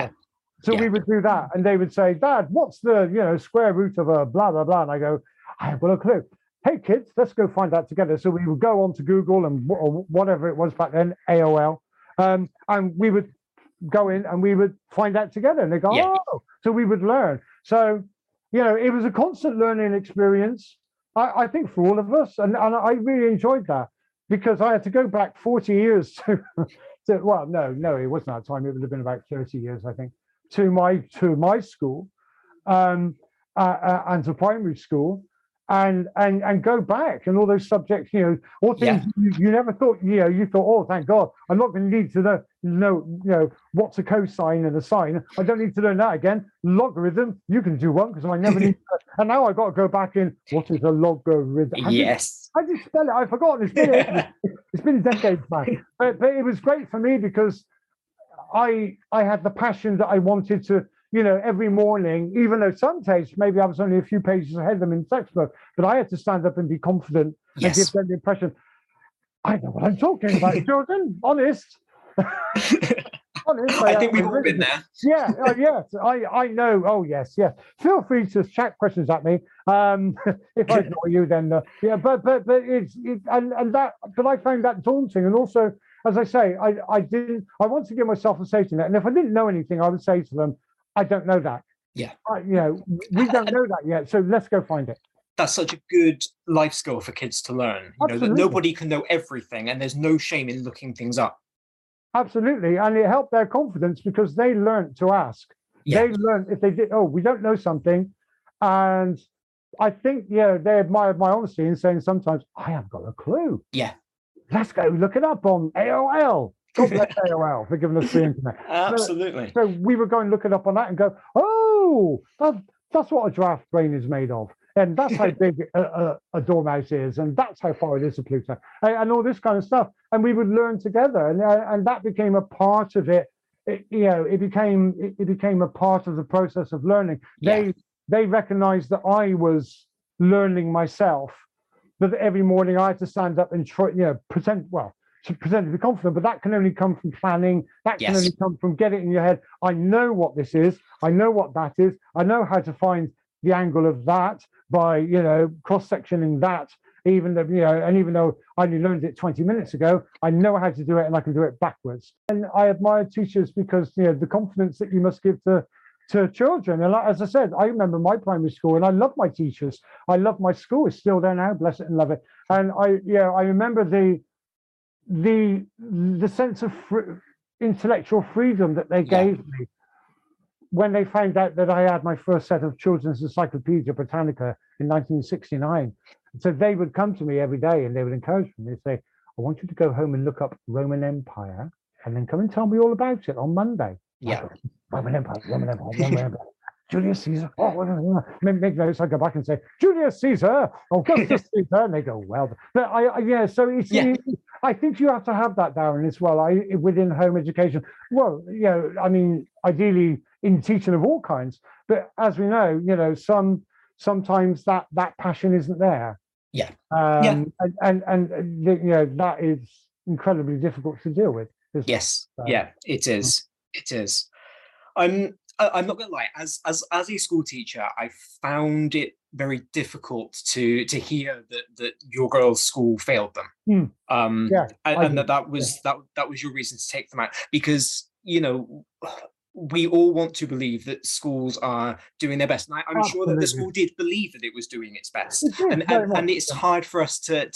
Yeah. So we would do that, and they would say, Dad, what's the, you know, square root of a blah, blah, blah? And I go, I have got a clue. Hey, kids, let's go find that together. So we would go on to Google and or whatever it was back then, AOL, and we would go in and we would find out together. And they go, oh, so we would learn. So, you know, it was a constant learning experience, I think, for all of us. And I really enjoyed that because I had to go back 40 years to well, no, it wasn't that time. It would have been about 30 years, I think. To my school, and to primary school, and go back, and all those subjects, you know, all things you never thought, you know, you thought, oh, thank God, I'm not going to need to know, you know, what's a cosine and a sine. I don't need to learn that again. Logarithm, you can do one because I never need to. And now I've got to go back in, what is a logarithm? How do you spell it? I've forgotten. It's been decades back. But it was great for me because I had the passion that I wanted to, you know, every morning, even though some days maybe I was only a few pages ahead of them in textbook, but I had to stand up and be confident and give them the impression, I know what I'm talking about, children, honest. I think we've all been there. Yeah, yes, I know. Oh, yes. Feel free to chat questions at me. If I ignore you, then But it's I found that daunting, and also, as I say, I want to give myself a safety net, and if I didn't know anything, I would say to them, I don't know that. Yeah. We don't know that yet, so let's go find it. That's such a good life skill for kids to learn. You know, that nobody can know everything, and there's no shame in looking things up. Absolutely, and it helped their confidence because they learned to ask. Yeah. They learned if they did, oh, we don't know something. And I think, they admired my honesty in saying sometimes, I haven't got a clue. Yeah. Let's go look it up on AOL. God bless AOL for giving us the internet. Absolutely. So we were going to look it up on that and go, oh, that's what a giraffe brain is made of. And that's how big a dormouse is. And that's how far it is to Pluto. And all this kind of stuff. And we would learn together. And that became a part of it. It became a part of the process of learning. Yeah. They recognized that I was learning myself. But every morning I had to stand up and try, present to be confident, but that can only come from planning. That can only come from get it in your head. I know what this is. I know what that is. I know how to find the angle of that by, cross-sectioning that, even though I only learned it 20 minutes ago, I know how to do it and I can do it backwards. And I admire teachers because, the confidence that you must give to children. And as I said, I remember my primary school and I love my teachers. I love my school. It's still there now, bless it and love it. And I remember the sense of intellectual freedom that they gave me when they found out that I had my first set of Children's Encyclopedia Britannica in 1969. So they would come to me every day and they would encourage me. They'd say, I want you to go home and look up Roman Empire and then come and tell me all about it on Monday. Yeah. Roman Empire. Julius Caesar. Oh, make notes. I go back and say, Julius Caesar. Oh, Gloucester Caesar. And they go, well. But I think you have to have that, Darren, as well. Within home education. Well, ideally in teaching of all kinds. But as we know, sometimes that passion isn't there. Yeah. And that is incredibly difficult to deal with. Yes. Yeah. It is. I'm not gonna lie, as a school teacher, I found it very difficult to hear that your girls' school failed them. That was your reason to take them out, because we all want to believe that schools are doing their best, and I'm sure that the school did believe that it was doing its best. And it's hard for us to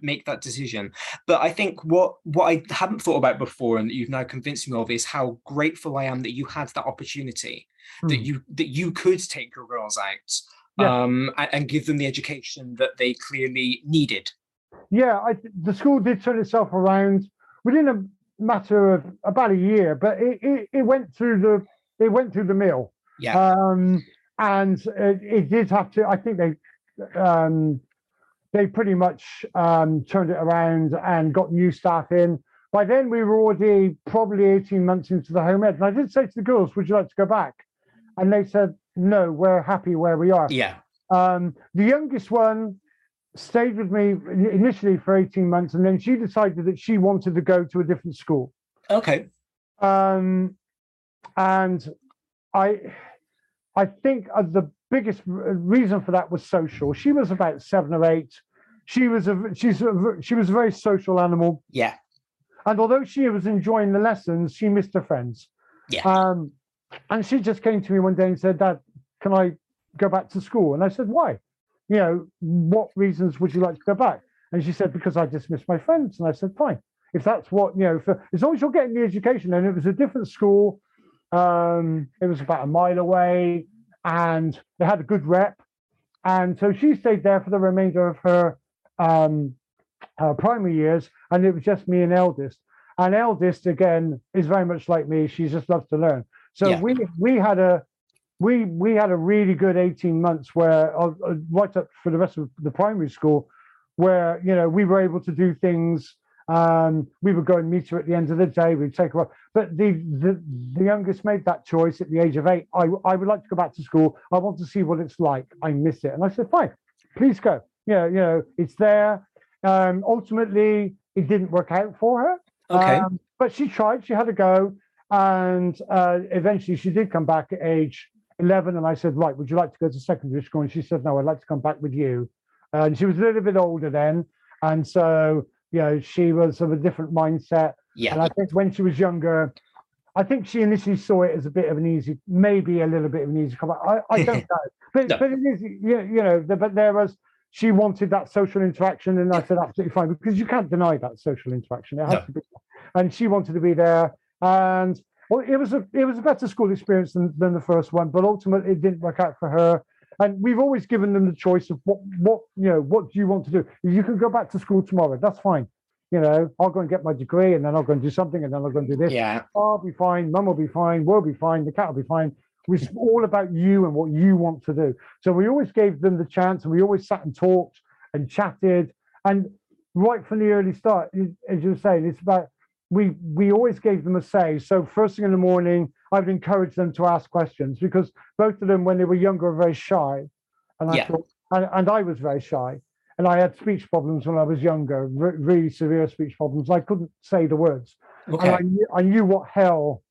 make that decision. But I think what I hadn't thought about before, and that you've now convinced me of, is how grateful I am that you had that opportunity, that you could take your girls out and give them the education that they clearly needed. Yeah, the school did turn itself around within a matter of about a year, but it went through the mill. And it did have to. I think they pretty much turned it around and got new staff in. By then, we were already probably 18 months into the home ed, and I did say to the girls, "Would you like to go back?" And they said, "No, we're happy where we are." Yeah. The youngest one stayed with me initially for 18 months, and then she decided that she wanted to go to a different school. Okay. And I think the biggest reason for that was social. She was about 7 or 8. She was a very social animal. Yeah. And although she was enjoying the lessons, she missed her friends. Yeah. And she just came to me one day and said, "Dad, can I go back to school?" And I said, "Why? What reasons would you like to go back?" And she said, "Because I dismissed my friends." And I said, "Fine, if that's what, as long as you're getting the education." And it was a different school. It was about a mile away. and they had a good rep. And so she stayed there for the remainder of her, her primary years, and it was just me and eldest. And eldest, again, is very much like me. She just loves to learn. So yeah. we had a really good 18 months where right up for the rest of the primary school, where, you know, we were able to do things. We would go and meet her at the end of the day. We'd take her up. But the youngest made that choice at the age of 8. I would like to go back to school. I want to see what it's like. I miss it. And I said, fine, please go. You know, it's there. Ultimately, it didn't work out for her. Okay. But she tried. She had a go. And eventually she did come back at age 11. And I said, right, would you like to go to secondary school? And she said, no, I'd like to come back with you. And she was a little bit older then. And so, you know, she was of a different mindset. Yeah. And I think when she was younger, I think she initially saw it as a bit of an easy, maybe a little bit of an easy comeback. I don't know. But, no. But it is, you know, but there was, she wanted that social interaction. And I said, absolutely fine, because you can't deny that social interaction. It has to be. And she wanted to be there. And well, it was a better school experience than the first one, but ultimately it didn't work out for her. And we've always given them the choice of what do you want to do? You can go back to school tomorrow. That's fine. You know, I'll go and get my degree, and then I'll go and do something, and then I'll go and do this. Yeah. I'll be fine. Mum will be fine. We'll be fine. The cat will be fine. It's all about you and what you want to do. So we always gave them the chance, and we always sat and talked and chatted. And right from the early start, as you were saying, it's about we always gave them a say. So first thing in the morning, I would encourage them to ask questions, because both of them, when they were younger, were very shy. And I thought, and I was very shy. And I had speech problems when I was younger, really severe speech problems. I couldn't say the words. Okay. And I knew what hell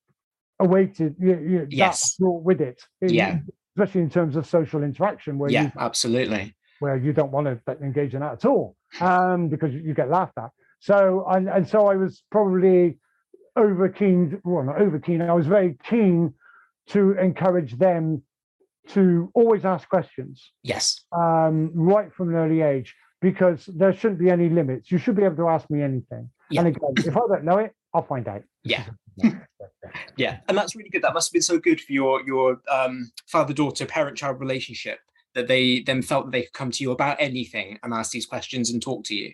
awaited, that brought with it. Especially in terms of social interaction. Where absolutely. Where you don't want to engage in that at all, because you get laughed at. So, and so I was probably I was very keen to encourage them to always ask questions. Yes. Right from an early age, because there shouldn't be any limits. You should be able to ask me anything. Yeah. And again, if I don't know it, I'll find out. Yeah. Yeah. And that's really good. That must have been so good for your father-daughter, parent-child relationship, that they then felt that they could come to you about anything and ask these questions and talk to you.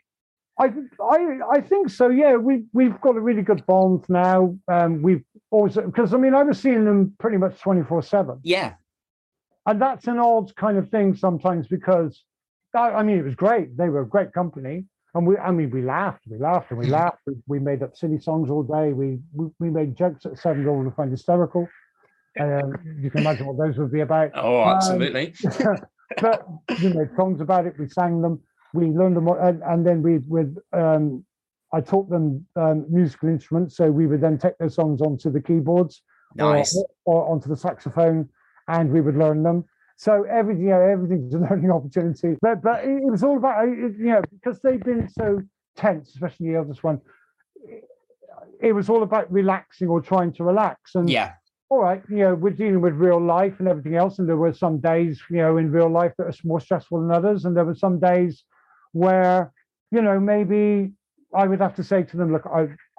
I think so. Yeah, we've got a really good bond now. We've always, because I mean I was seeing them pretty much 24/7. Yeah, and that's an odd kind of thing sometimes, because I mean it was great. They were a great company, and we laughed and we laughed. We made up silly songs all day. We made jokes at 7 all to find hysterical. You can imagine what those would be about. Oh, absolutely. But we made songs about it. We sang them. We learned them, and then I taught them musical instruments. So we would then take their songs onto the keyboards, nice, or onto the saxophone, and we would learn them. So everything's a learning opportunity. But it was all about, you know, because they've been so tense, especially the eldest one. It was all about relaxing or trying to relax. And all right, you know, we're dealing with real life and everything else. And there were some days, you know, in real life that are more stressful than others, and there were some days where, you know, maybe I would have to say to them, look,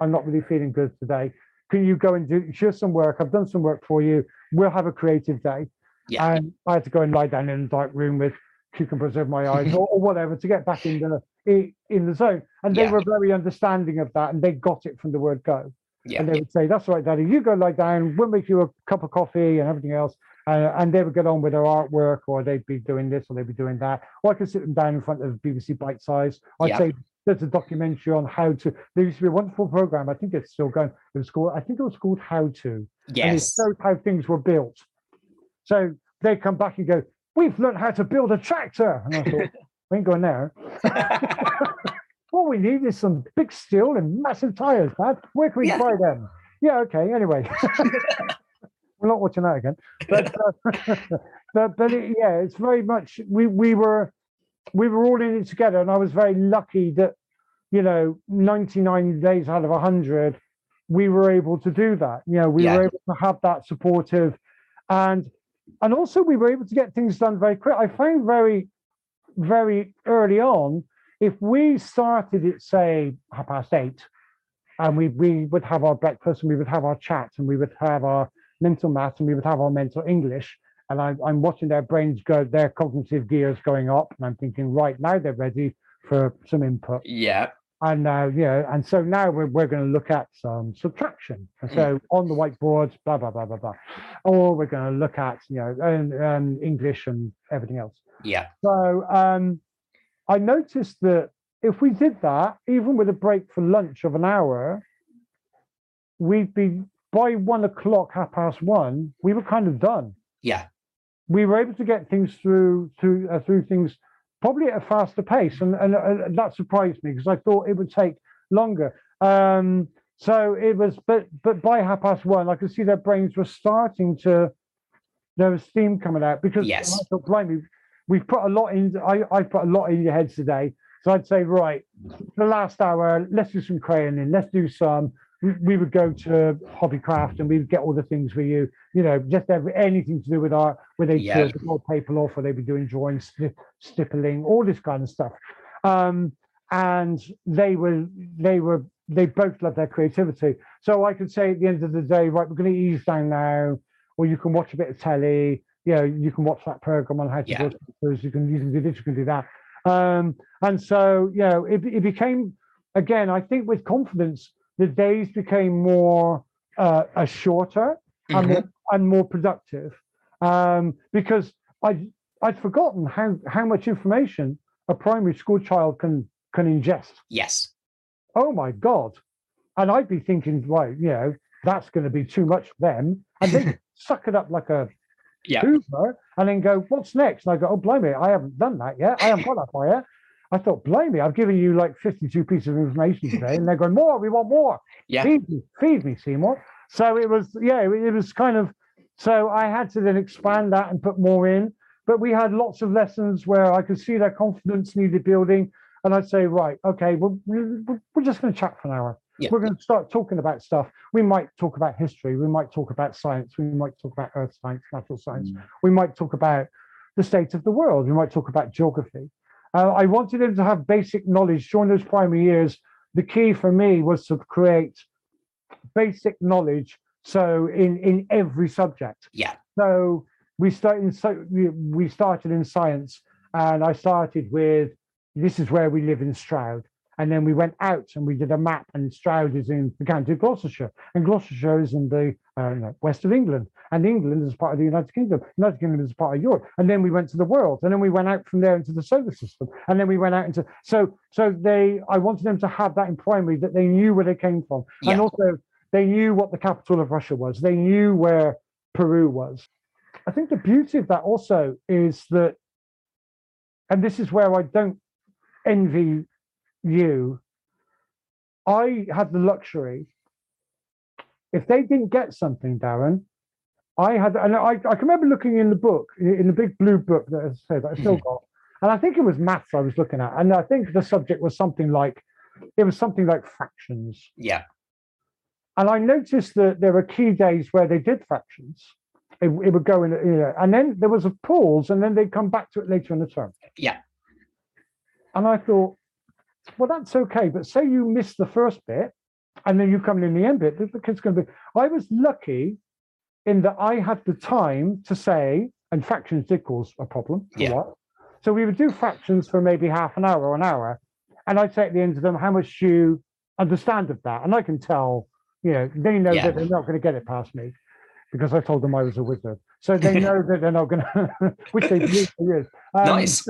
I'm not really feeling good today. Can you go and do some work? I've done some work for you. We'll have a creative day. Yeah. And I had to go and lie down in a dark room with cucumbers over my eyes or whatever to get back in the zone. And they were very understanding of that, and they got it from the word go. Yeah. And they would say, that's all right, Daddy, you go lie down. We'll make you a cup of coffee and everything else. And they would get on with their artwork, or they'd be doing this, or they'd be doing that. Or I could sit them down in front of BBC Bitesize. I'd say there's a documentary on how to. There used to be a wonderful program. I think it's still going. It was called How To. Yes. And it showed how things were built. So they come back and go, we've learned how to build a tractor. And I thought, we ain't going there. All we need is some big steel and massive tires, Dad. Where can we buy them? Yeah, okay. Anyway. We're not watching that again, but it's very much we were all in it together, and I was very lucky that, you know, 99 days out of 100 we were able to do that. You know, we were able to have that supportive, and also we were able to get things done very quick. I found very, very early on, if we started at say 8:30, and we would have our breakfast, and we would have our chat, and we would have our mental math, and we would have our mental English, And I'm watching their brains go, their cognitive gears going up, and I'm thinking, right, now they're ready for some input. Yeah. And and so now we're going to look at some subtraction. And so on the whiteboards, blah blah blah blah blah, or we're going to look at English and everything else. Yeah. So I noticed that if we did that, even with a break for lunch of an hour, we'd be by 1 o'clock, 1:30, we were kind of done. Yeah. We were able to get things through things. Probably at a faster pace, and that surprised me because I thought it would take longer. So it was, but by 1:30, I could see their brains were starting to. There was steam coming out because yes. I thought, blimey, we've put a lot in. I put a lot in your heads today, so I'd say right, the last hour, let's do some crayoning, let's do some. We would go to Hobbycraft and we would get all the things for you, just anything to do with art, where they tear the old paper off, or they'd be doing drawing, stippling, all this kind of stuff. And they both loved their creativity. So I could say at the end of the day, right, we're going to ease down now, or you can watch a bit of telly, you can watch that program on how to do it, you can do this, you can do that. And so, it became, again, I think with confidence, the days became more shorter and, more productive because I'd forgotten how much information a primary school child can ingest. Yes. Oh my God! And I'd be thinking, right, that's going to be too much for them, and they suck it up like a hoover, and then go, "What's next?" And I go, "Oh, blimey, I haven't done that yet. I haven't got that far yet." I thought, blimey, I've given you like 52 pieces of information today, and they're going, more, we want more. Yeah. Feed me, Seymour. So it was, it was kind of, so I had to then expand that and put more in. But we had lots of lessons where I could see their confidence needed building. And I'd say, right, okay, well, we're just going to chat for an hour. Yeah. We're going to start talking about stuff. We might talk about history. We might talk about science. We might talk about earth science, natural science. We might talk about the state of the world. We might talk about geography. I wanted them to have basic knowledge during those primary years. The key for me was to create basic knowledge. So in every subject. Yeah. So we started in science, and I started with this is where we live in Stroud, and then we went out and we did a map, and Stroud is in the county of Gloucestershire, and Gloucestershire is in the west of England, and England is part of the United Kingdom. United Kingdom is part of Europe, and then we went to the world, and then we went out from there into the solar system, and then we went out into I wanted them to have that in primary, that they knew where they came from, and also they knew what the capital of Russia was. They knew where Peru was. I think the beauty of that also is that, and this is where I don't envy you. I had the luxury. If they didn't get something, Darren, I can remember looking in the book, in the big blue book that I still got, and I think it was maths I was looking at, and I think the subject was something like fractions. Yeah. And I noticed that there were key days where they did fractions. It would go in, and then there was a pause, and then they'd come back to it later in the term. Yeah. And I thought, well, that's okay, but say you missed the first bit, and then you come in the end bit, the kid's going to be... I was lucky in that I had the time to say, and fractions did cause a problem. Yeah. So we would do fractions for maybe half an hour or an hour, and I'd say at the end of them, how much do you understand of that? And I can tell, they know that they're not going to get it past me because I told them I was a wizard. So they know that they're not going to... which they believe it is. Nice.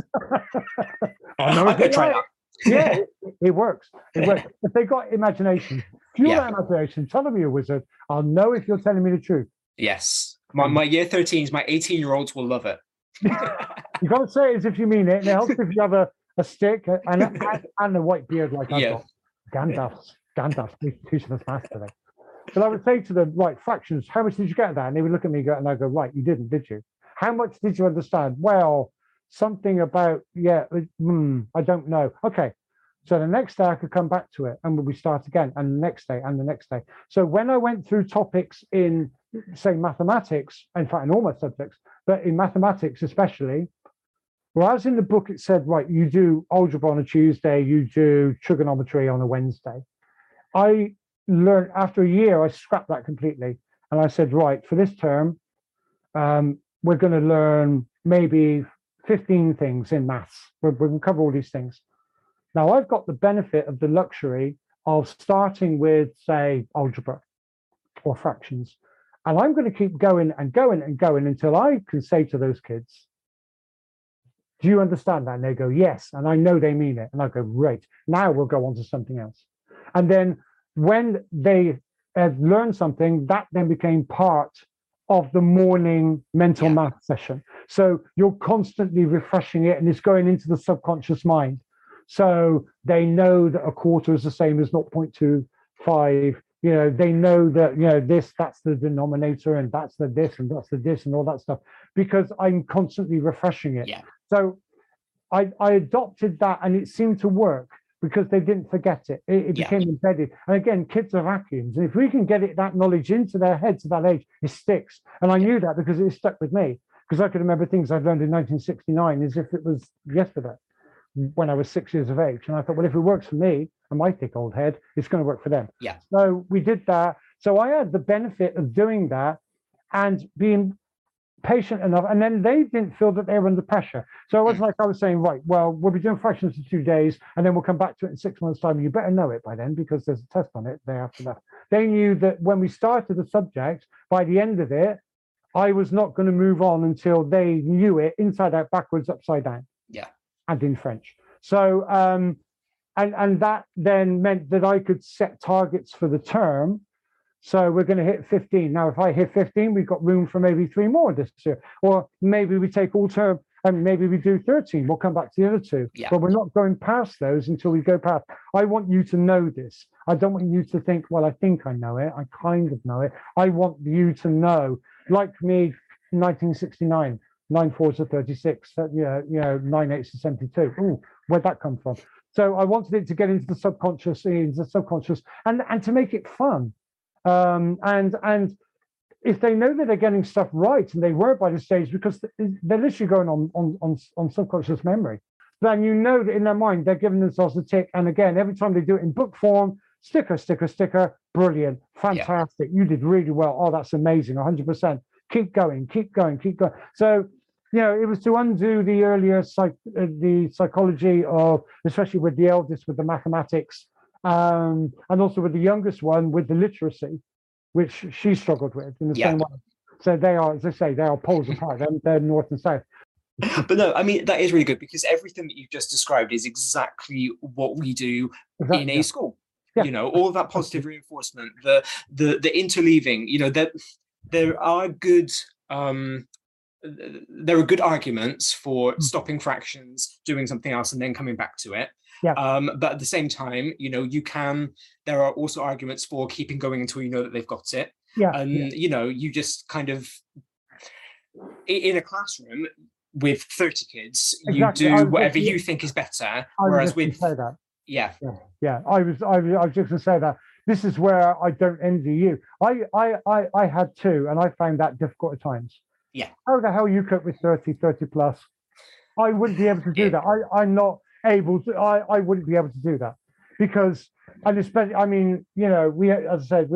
I'm going to try that. Yeah, it works. It works. If they got imagination, fuel that imagination. Tell them you're a wizard. I'll know if you're telling me the truth. Yes, my year 13s, my 18-year-olds will love it. You got to say it as if you mean it. And it helps if you have a stick and a white beard like I've got. Gandalf, teaching us math today. But I would say to them, right, fractions. How much did you get of that? And they would look at me and I go, right, you didn't, did you? How much did you understand? Well. Something about, I don't know. Okay, so the next day I could come back to it and we start again, and the next day and the next day. So when I went through topics in, say, mathematics, in fact, in all my subjects, but in mathematics especially, whereas in the book it said, right, you do algebra on a Tuesday, you do trigonometry on a Wednesday. I learned, after a year, I scrapped that completely. And I said, right, for this term, we're going to learn maybe 15 things in maths. We can cover all these things. Now, I've got the benefit of the luxury of starting with, say, algebra or fractions. And I'm going to keep going and going and going until I can say to those kids, do you understand that? And they go, yes. And I know they mean it. And I go, great. Now we'll go on to something else. And then when they had learned something, that then became part of the morning mental math session. So you're constantly refreshing it and it's going into the subconscious mind. So they know that a quarter is the same as 0.25. You know, they know that, you know, this, that's the denominator and that's the this and that's the this and all that stuff, because I'm constantly refreshing it. Yeah. So I adopted that and it seemed to work because they didn't forget it. It became embedded. And again, kids are vacuums. And if we can get it, that knowledge into their heads at that age, it sticks. And I knew that because it stuck with me, because I could remember things I'd learned in 1969 as if it was yesterday, when I was 6 years of age. And I thought, well, if it works for me and my thick old head, it's going to work for them. Yeah. So we did that. So I had the benefit of doing that and being patient enough. And then they didn't feel that they were under pressure. So it was like I was saying, right, well, we'll be doing fractions for 2 days and then we'll come back to it in 6 months' time. You better know it by then because there's a test on it the day after that. They knew that when we started the subject, by the end of it, I was not going to move on until they knew it inside out, backwards, upside down. Yeah. And in French. So, and that then meant that I could set targets for the term. So we're going to hit 15. Now, if I hit 15, we've got room for maybe 3 more this year. Or maybe we take all term and maybe we do 13. We'll come back to the other 2. Yeah. But we're not going past those until we go past. I want you to know this. I don't want you to think, well, I think I know it. I kind of know it. I want you to know, like me, 1969. 9/4 to 36, you know, 9/8 to 72. Ooh, where'd that come from? So I wanted it to get into the subconscious, and to make it fun. And if they know that they're getting stuff right, and they were by the stage, because they're literally going on subconscious memory, then you know that in their mind they're giving themselves a tick. And again, every time they do it in book form, sticker, sticker, sticker, brilliant, fantastic, you did really well. Oh, that's amazing, 100%. Keep going, keep going, keep going. So, you know, it was to undo the earlier psychology of, especially with the eldest, with the mathematics, and also with the youngest one, with the literacy, which she struggled with in the same way. So they are, as I say, they are poles apart. They're north and south. But no, I mean, that is really good because everything that you've just described is exactly what we do in a school. Yeah. You know, all of that positive reinforcement, the interleaving, you know, that... There are good arguments for stopping fractions, doing something else, and then coming back to it. Yeah. But at the same time, you know, there are also arguments for keeping going until you know that they've got it. Yeah. And, you know, you just kind of, in a classroom with 30 kids, you do whatever you think is better. I was just going to say that. This is where I don't envy you. I had 2, and I found that difficult at times. Yeah. How the hell you cope with 30 plus? I wouldn't be able to do that. I'm not able to. I wouldn't be able to do that because, and especially, I mean, you know, we, as I said,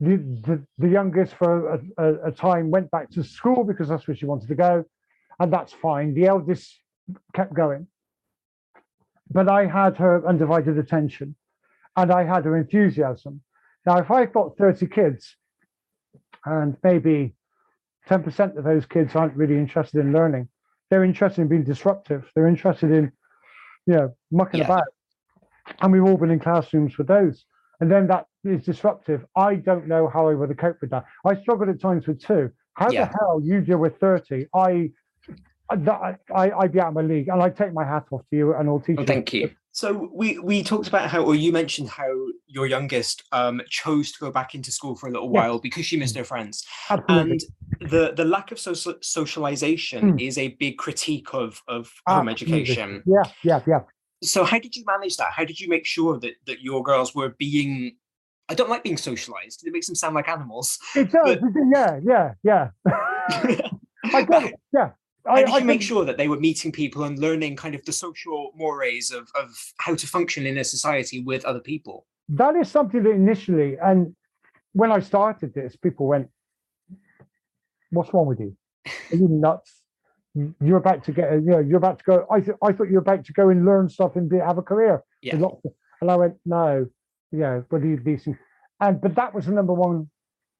the youngest for a time went back to school because that's where she wanted to go, and that's fine. The eldest kept going, but I had her undivided attention. And I had her enthusiasm. Now, if I've got 30 kids and maybe 10% of those kids aren't really interested in learning, they're interested in being disruptive. They're interested in, you know, mucking about. And we've all been in classrooms with those. And then that is disruptive. I don't know how I would have coped with that. I struggled at times with 2. How the hell you deal with 30? I'd be out of my league. And I take my hat off to you and all teachers. Oh, thank you. So we talked about how, or you mentioned how your youngest chose to go back into school for a little while because she missed her friends. Absolutely. And the lack of socialization is a big critique of home education. Yeah. So how did you manage that? How did you make sure that your girls were being, I don't like being socialized. It makes them sound like animals. It does. But... Yeah. I got it. Yeah. How did you make sure that they were meeting people and learning kind of the social mores of how to function in a society with other people? That is something that initially, and when I started this, people went, what's wrong with you? Are you nuts? You're about to get, you know, you're about to go. I thought you were about to go and learn stuff and have a career. Yeah. And I went, no, yeah, but these things. And but that was the number one.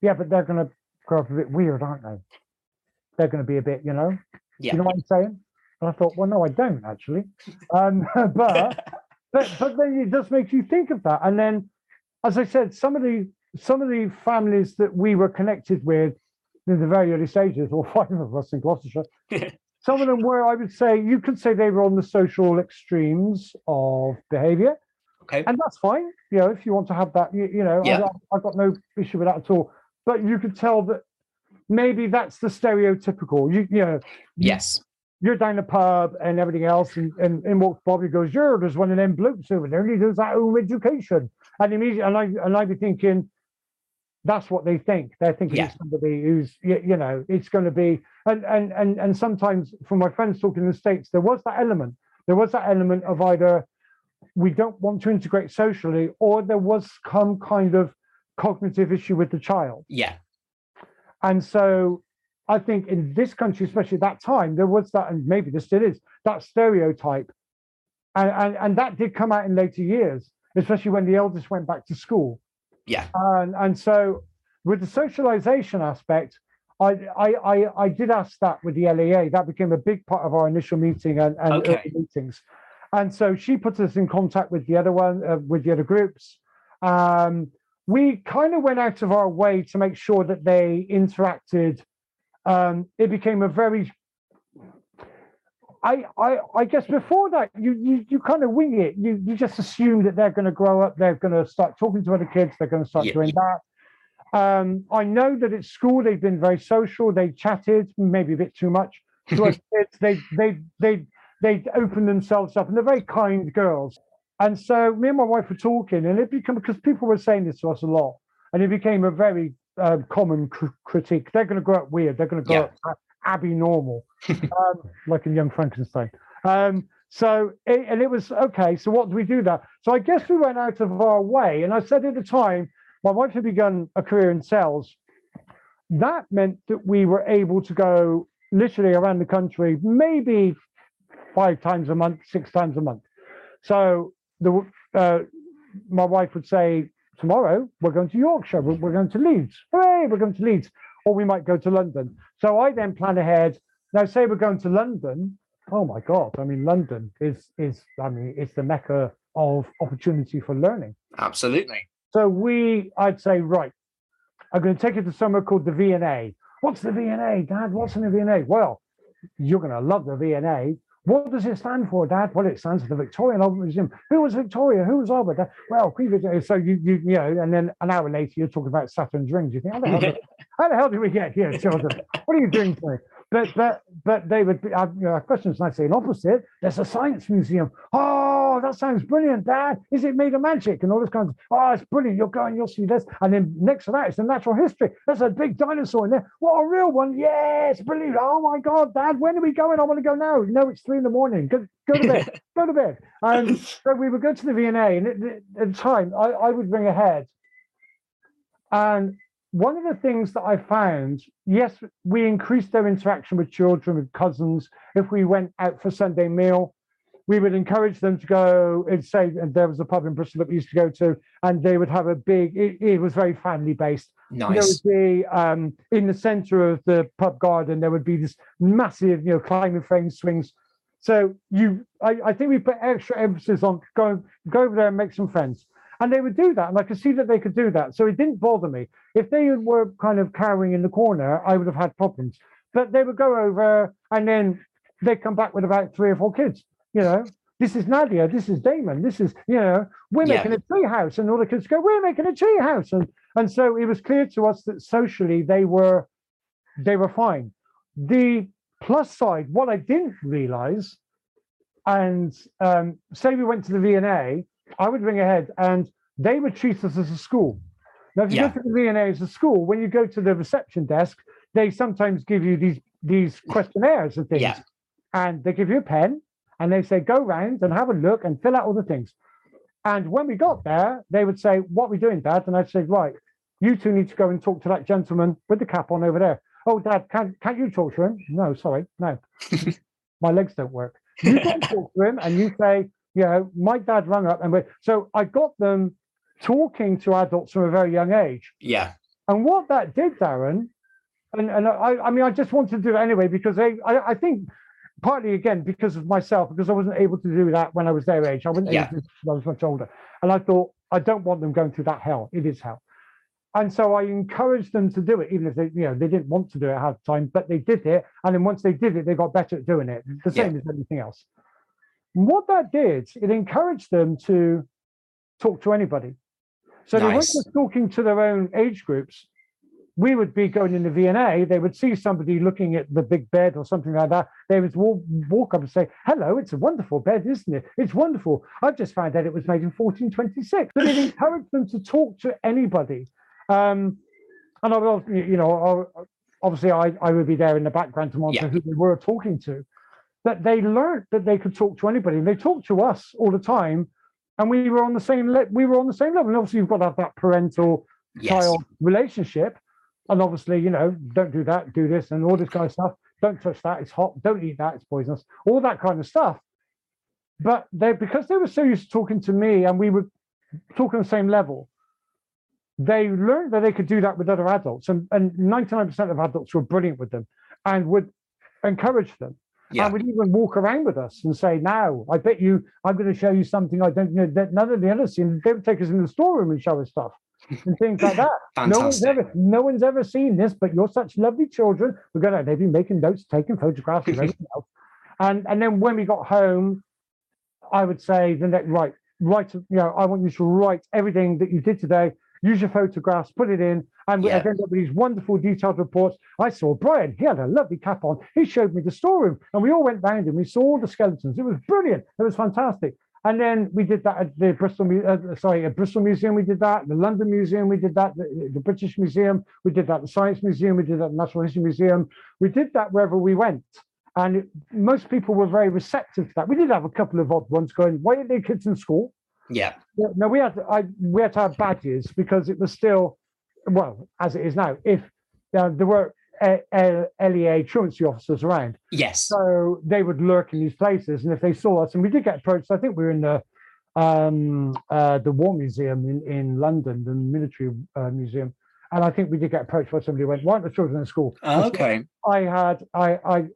Yeah, but they're going to grow up a bit weird, aren't they? They're going to be a bit, you know. Yeah. You know what I'm saying? And I thought, well, no, I don't actually. But then it just makes you think of that. And then, as I said, some of the families that we were connected with in the very early stages, or five of us in Gloucestershire. Some of them were, I would say, you could say they were on the social extremes of behaviour. Okay. And that's fine. You know, if you want to have that, you know, yeah. I've got no issue with that at all. But you could tell that maybe that's the stereotypical. You know. Yes. You're down the pub and everything else, and walks Bobby goes, "You're there's one of them blokes over there, and he does that home education." And immediately, and I'd be thinking, that's what they think. They're thinking it's somebody who's, you know, it's going to be, and sometimes from my friends talking in the States, there was that element of either we don't want to integrate socially, or there was some kind of cognitive issue with the child. Yeah. And so I think in this country, especially at that time, there was that, and maybe there still is, that stereotype. And that did come out in later years, especially when the eldest went back to school. Yeah, and so with the socialization aspect, I did ask that with the LEA. That became a big part of our initial meeting and okay. early meetings. And so she put us in contact with the other one, with the other groups. We kind of went out of our way to make sure that they interacted. It became a very. I guess before that, you kind of wing it. You just assume that they're going to grow up, they're going to start talking to other kids, they're going to start doing that. I know that at school they've been very social. They chatted maybe a bit too much to us kids. They opened themselves up, and they're very kind girls. And so me and my wife were talking, and it became, because people were saying this to us a lot, and it became a very common critique. They're going to grow up weird. They're going to grow up abnormal, like in Young Frankenstein. So it was okay. So what do we do that? So I guess we went out of our way. And I said at the time, my wife had begun a career in sales. That meant that we were able to go literally around the country, maybe 5 times a month, 6 times a month. So my wife would say, tomorrow we're going to Yorkshire, we're going to Leeds. Hooray, we're going to Leeds. Or we might go to London. So I then plan ahead. Now, say we're going to London. Oh my God! I mean, London is the mecca of opportunity for learning. Absolutely. So I'd say, right, I'm going to take you to somewhere called the V&A. What's the V&A, Dad? What's in the V&A? Well, you're going to love the V&A. What does it stand for, Dad? Well, it stands for the Victoria and Albert Museum. Who was Victoria? Who was Albert? Dad? Well, Queen Victoria. So you know, and then an hour later you're talking about Saturn's rings. You think, how the hell did we get here, children? What are you doing to me? But they would be, you know, our questions, and I'd say an opposite. There's a science museum. Oh, that sounds brilliant, Dad. Is it made of magic and all this kind of? Oh, it's brilliant. You'll go and you'll see this. And then next to that is the natural history. There's a big dinosaur in there. What a real one. Yes, brilliant. Oh my God, Dad, when are we going? I want to go now. No, it's 3 a.m. Go to bed. Go to bed. And so we would go to the V&A, and at the time I would ring ahead. And one of the things that I found, yes, we increased their interaction with children, with cousins. If we went out for Sunday meal, we would encourage them to go and say, and there was a pub in Bristol that we used to go to, and they would have a big, it was very family based. Nice. There would be, in the center of the pub garden, there would be this massive, you know, climbing frames, swings. So I think we put extra emphasis on go over there and make some friends. And they would do that, and I could see that they could do that. So it didn't bother me. If they were kind of cowering in the corner, I would have had problems. But they would go over, and then they'd come back with about 3 or 4 kids. You know, this is Nadia, this is Damon, this is, you know, we're making a tree house. And all the kids go, we're making a tree house. And so it was clear to us that socially they were fine. The plus side, what I didn't realize, and say we went to the V&A, I would ring ahead, and they would treat us as a school. Now, if you go to the V&A as a school, when you go to the reception desk, they sometimes give you these questionnaires and things, and they give you a pen, and they say, go round and have a look and fill out all the things. And when we got there, they would say, what are we doing, Dad? And I'd say, right, you two need to go and talk to that gentleman with the cap on over there. Oh, Dad, can't you talk to him? No, sorry, no. My legs don't work. You can talk to him and you say, you know, my dad rang up and went. So I got them talking to adults from a very young age. Yeah. And what that did, Darren, and I mean, I just wanted to do it anyway, because I think partly, again, because of myself, because I wasn't able to do that when I was their age. I wasn't able to do that when I was much older. And I thought, I don't want them going through that hell. It is hell. And so I encouraged them to do it, even if they, you know, they didn't want to do it at half time, but they did it. And then once they did it, they got better at doing it. The same as anything else. And what that did, it encouraged them to talk to anybody. So they weren't just talking to their own age groups. We would be going in the V&A. They would see somebody looking at the big bed or something like that. They would walk up and say, hello, it's a wonderful bed, isn't it? It's wonderful. I've just found out it was made in 1426. But it encouraged them to talk to anybody. And I will, you know, obviously I would be there in the background to monitor who they were talking to. But they learned that they could talk to anybody. And they talked to us all the time, and we were on the same level. And obviously, you've got to have that parental child relationship. And obviously, you know, don't do that, do this, and all this kind of stuff. Don't touch that; it's hot. Don't eat that; it's poisonous. All that kind of stuff. But because they were so used to talking to me, and we would talk on the same level, they learned that they could do that with other adults, and 99% of adults were brilliant with them, and would encourage them, and would even walk around with us and say, "Now, I bet you, I'm going to show you something I don't know that none of the others seen." They would take us in the storeroom and show us stuff and things like that. No one's ever seen this, but you're such lovely children. We're going to they've been making notes, taking photographs, and everything else. And then when we got home, I would say the next write. You know, I want you to write everything that you did today. Use your photographs, put it in, and we end up with these wonderful detailed reports. I saw Brian, he had a lovely cap on. He showed me the storeroom, and we all went round and we saw all the skeletons. It was brilliant. It was fantastic. And then we did that at the Bristol Museum, we did that. The London Museum, we did that. The British Museum, we did that. The Science Museum, we did that. The Natural History Museum. We did that wherever we went. And most people were very receptive to that. We did have a couple of odd ones going, why are they kids in school? Yeah. No, we had to have badges because it was still, well, as it is now. If there were LEA truancy officers around, so they would lurk in these places, and if they saw us, and we did get approached. I think we were in the War Museum in London, the military museum, and I think we did get approached by somebody who went, "Why aren't the children in school?" Okay. I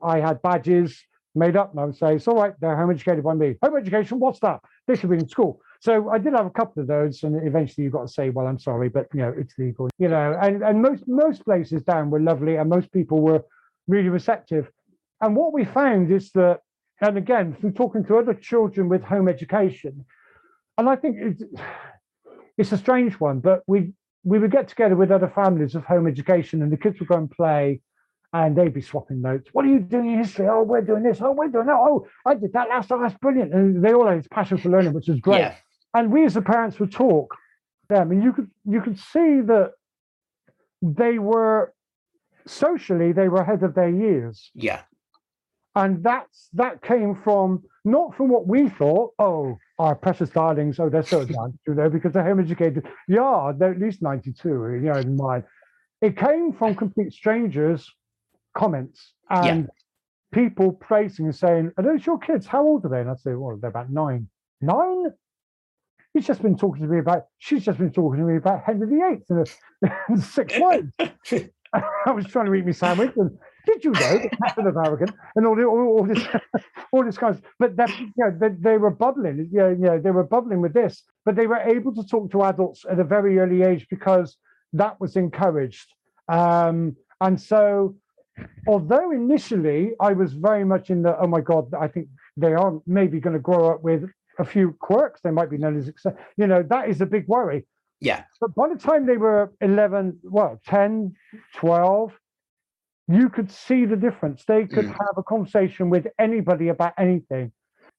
had badges made up, and I would say, "It's all right. They're home educated by me. Home education? What's that? They should be in school." So I did have a couple of those, and eventually you've got to say, well, I'm sorry, but, you know, it's legal, you know, and most places down were lovely, and most people were really receptive. And what we found is that, and again, from talking to other children with home education, and I think it's a strange one, but we would get together with other families of home education, and the kids would go and play, and they'd be swapping notes. What are you doing in history? Oh, we're doing this. Oh, we're doing that. Oh, I did that last time. That's brilliant. And they all had this passion for learning, which is great. Yeah. And we as the parents would talk to them, and you could see that they were socially, they were ahead of their years. Yeah. And that came from, not from what we thought, oh, our precious darlings, oh, they're so advanced, you know, because they're home educated. Yeah, they're at least 92, you know, in mine. It came from complete strangers' comments and people praising and saying, "Are those your kids? How old are they?" And I'd say, "Well, they're about 9. 9? He's just been talking to me about. She's just been talking to me about Henry VIII and 6 wives." I was trying to eat my sandwich, and did you know the Captain of America and all this kind of. But they were bubbling. You know, they were bubbling with this. But they were able to talk to adults at a very early age because that was encouraged. And so, although initially I was very much in the, oh my God, I think they are maybe going to grow up with a few quirks, they might be known as, you know, that is a big worry. Yeah. But by the time they were 11, well, 10, 12, you could see the difference. They could have a conversation with anybody about anything.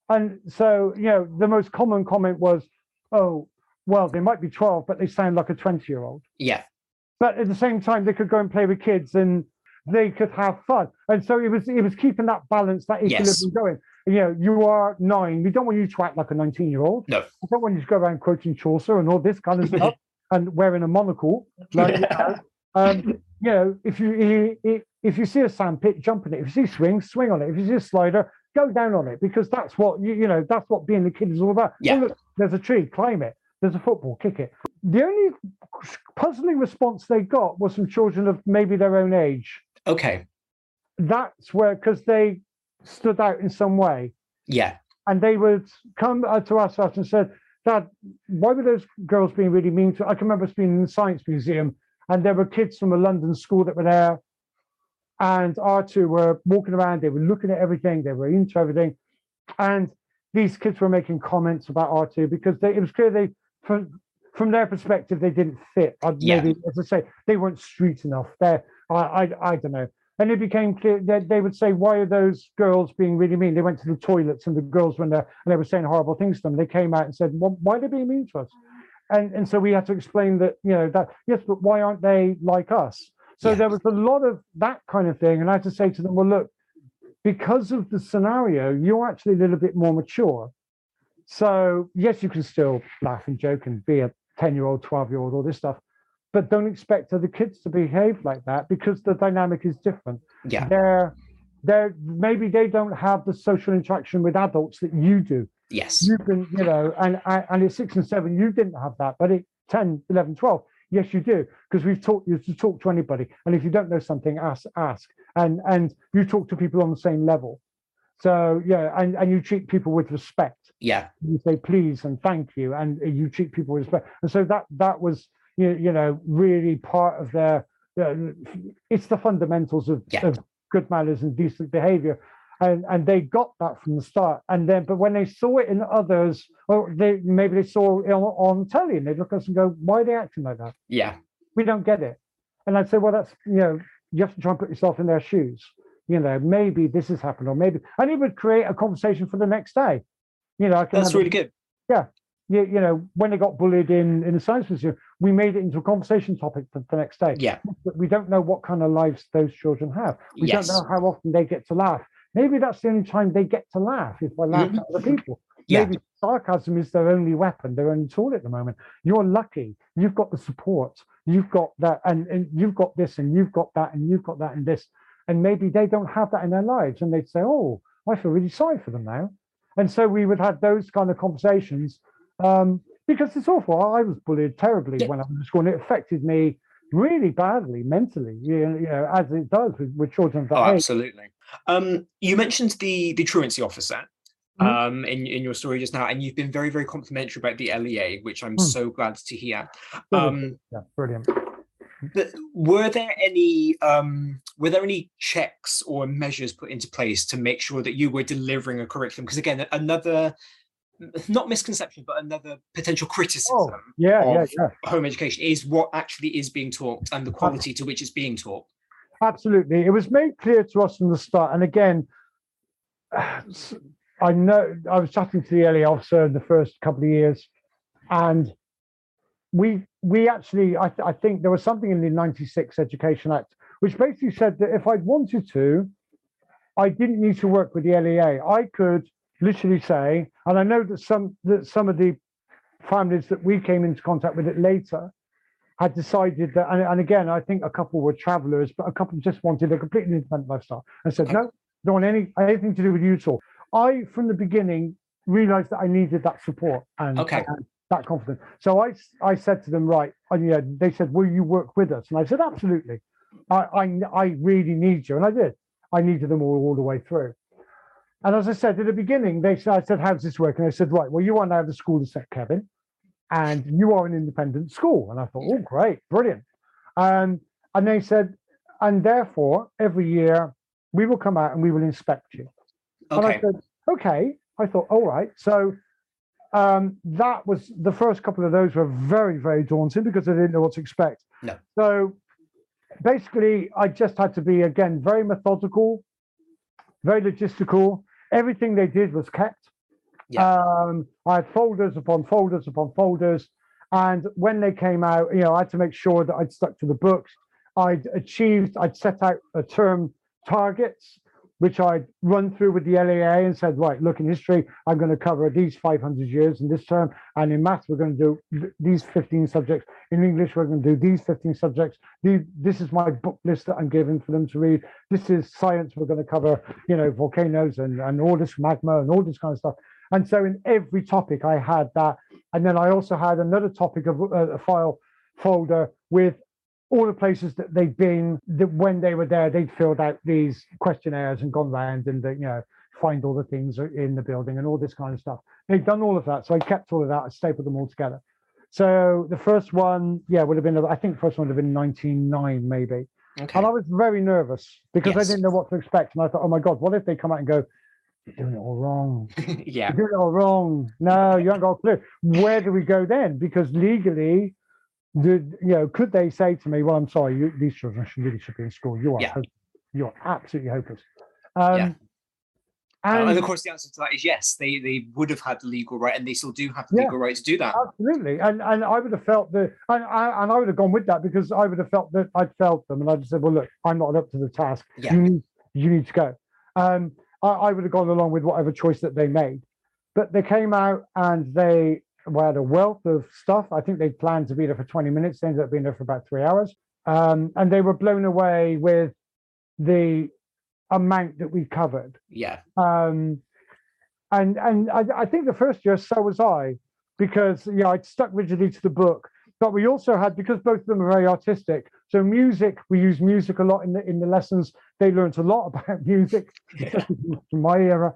And so, you know, the most common comment was, oh, well, they might be 12, but they sound like a 20-year-old. Yeah. But at the same time, they could go and play with kids and they could have fun. And so it was keeping that balance, that equilibrium going. You know, you are 9. We don't want you to act like a 19-year-old. No. We don't want you to go around quoting Chaucer and all this kind of stuff and wearing a monocle. Like, you know, You know, if you see a sand pit, jump on it. If you see swings, swing on it. If you see a slider, go down on it, because that's what you know. That's what being the kid is all about. Yeah. Oh, look, there's a tree, climb it. There's a football, kick it. The only puzzling response they got was from children of maybe their own age. Okay, that's where, because they stood out in some way. Yeah, and they would come to us after and said, "Dad, why were those girls being really mean to?" I can remember us being in the science museum, and there were kids from a London school that were there, and our two were walking around. They were looking at everything. They were into everything, and these kids were making comments about R2 because it was clear they, from their perspective, they didn't fit. Yeah. Maybe, as I say, they weren't street enough. I don't know. And it became clear that they would say, why are those girls being really mean? They went to the toilets and the girls went there and they were saying horrible things to them. They came out and said, well, why are they being mean to us? And so we had to explain that, you know, that, yes, but why aren't they like us? So yeah. There was a lot of that kind of thing. And I had to say to them, well, look, because of the scenario, you're actually a little bit more mature. So yes, you can still laugh and joke and be a 10-year-old, 12-year-old, all this stuff. But don't expect other kids to behave like that because the dynamic is different. Yeah, maybe they don't have the social interaction with adults that you do. Yes, you can, you know, and at 6 and 7, you didn't have that, but at 10, 11, 12, yes, you do, because we've taught you to talk to anybody. And if you don't know something, ask, and you talk to people on the same level. So yeah, and you treat people with respect. Yeah, you say please and thank you, and you treat people with respect. And so that was. You know, really part of their, it's the fundamentals of good manners and decent behavior. And they got that from the start. And then, but when they saw it in others, or maybe they saw it on telly and they'd look at us and go, why are they acting like that? Yeah. We don't get it. And I'd say, well, that's, you know, you have to try and put yourself in their shoes. You know, maybe this has happened or maybe, and it would create a conversation for the next day. You know, that's really good. Yeah. You know, when they got bullied in the science museum, we made it into a conversation topic for the next day. Yeah. But we don't know what kind of lives those children have. We don't know how often they get to laugh. Maybe that's the only time they get to laugh, is by laughing at other people. Yeah. Maybe sarcasm is their only weapon, their only tool at the moment. You're lucky. You've got the support. You've got that, and you've got this, and you've got that, and you've got that, and this. And maybe they don't have that in their lives. And they'd say, oh, I feel really sorry for them now. And so we would have those kind of conversations. Because it's awful. I was bullied terribly when I was in school, and it affected me really badly mentally, you know as it does with children of that age. Absolutely. You mentioned the truancy officer in your story just now, and you've been very, very complimentary about the LEA, which I'm so glad to hear. Brilliant. But were there any checks or measures put into place to make sure that you were delivering a curriculum? Because again, another not misconception, but another potential criticism of home education is what actually is being taught and the quality to which it's being taught. Absolutely. It was made clear to us from the start. And again, I know I was chatting to the LEA officer in the first couple of years, and we actually, I think there was something in the 96 Education Act, which basically said that if I wanted to, I didn't need to work with the LEA. I could literally say, and I know that some of the families that we came into contact with it later had decided that, and again, I think a couple were travellers, but a couple just wanted a completely independent lifestyle and said, no, don't want anything to do with you at all. I, from the beginning, realised that I needed that support and that confidence. So I said to them, right, and yeah, they said, will you work with us? And I said, absolutely. I really need you, and I did. I needed them all the way through. And as I said at the beginning, I said, how's this working? They said, right, well, you are now the school exec, Kevin, and you are an independent school. And I thought, oh, great, brilliant. And they said, and therefore, every year, we will come out and we will inspect you. Okay. And I said, okay. I thought, all right. So that was the first couple of those were very, very daunting because I didn't know what to expect. No. So basically, I just had to be, again, very methodical, very logistical. Everything they did was kept. I had folders upon folders upon folders, and when they came out, you know, I had to make sure that I'd stuck to the books. I'd set out a term targets, which I'd run through with the LAA and said, right, look, in history, I'm going to cover these 500 years in this term. And in maths, we're going to do these 15 subjects. In English, we're going to do these 15 subjects. This is my book list that I'm giving for them to read. This is science. We're going to cover, you know, volcanoes and all this magma and all this kind of stuff. And so in every topic, I had that. And then I also had another topic of a file folder with all the places that they'd been, that when they were there, they'd filled out these questionnaires and gone round and, you know, find all the things in the building and all this kind of stuff. They'd done all of that. So I kept all of that. I stapled them all together. So the first one, yeah, would have been, I think the first one would have been 1909, maybe. Okay. And I was very nervous because I didn't know what to expect. And I thought, oh my God, what if they come out and go, you're doing it all wrong. Yeah. You're doing it all wrong. No, you haven't got a clue. Where do we go then? Because legally, could they say to me, well, I'm sorry, these children should be in school. You're absolutely hopeless. And of course, the answer to that is yes. They would have had the legal right, and they still do have the legal right to do that. Absolutely. And I would have felt that, and I would have gone with that because I would have felt that I'd failed them, and I just said, well, look, I'm not up to the task. Yeah. You need to go. I would have gone along with whatever choice that they made, but they came out and they had a wealth of stuff. I think they planned to be there for 20 minutes. They ended up being there for about 3 hours. And they were blown away with the amount that we covered. Yeah. And I think the first year, so was I, because I'd stuck rigidly to the book. But we also had, because both of them are very artistic, so music, we use music a lot in the lessons. They learned a lot about music, in my era.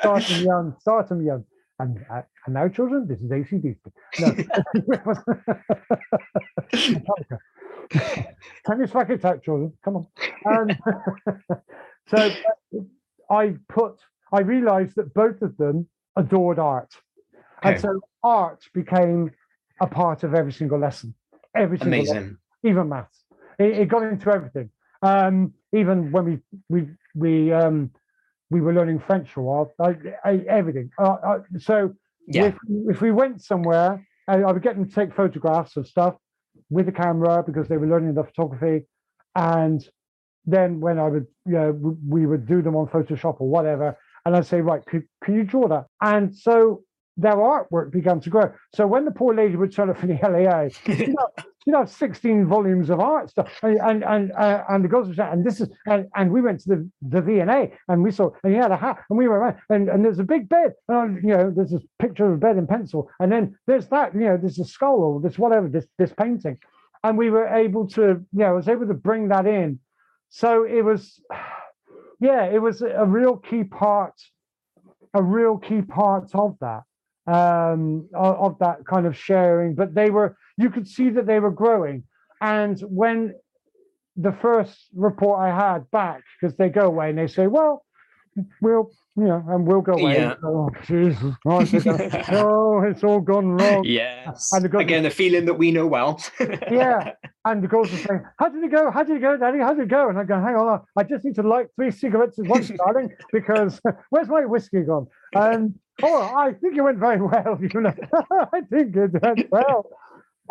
Start them young. And now, children, this is ACDC. No. Can you slack it out, children? Come on. So I realized that both of them adored art. Okay. And so art became a part of every single lesson. Every single lesson, even maths. It got into everything. Even when we were learning French for a while, everything. If we went somewhere, I would get them to take photographs of stuff with a camera because they were learning the photography. And then when we would do them on Photoshop or whatever. And I'd say, right, can you draw that? And so their artwork began to grow. So when the poor lady would turn up for the LAA, she'd have 16 volumes of art stuff, and the girls were saying, and we went to the V&A, and we saw, and he had a hat, and we were around, and there's a big bed, and there's this picture of a bed in pencil, and then there's that, there's a skull or this whatever, this painting, and we were able to, I was able to bring that in. So it was a real key part of that. Of that kind of sharing, but you could see that they were growing. And when the first report I had back, because they go away and they say, well, we'll go away. Yeah. Oh, Jesus Christ. Oh, it's all gone wrong. Yes. And again, a feeling that we know well. Yeah. And the girls are saying, how did it go? How did it go, Daddy? How did it go? And I go, hang on, I just need to light 3 cigarettes at once, darling, because where's my whiskey gone? Oh, I think it went very well, I think it went well.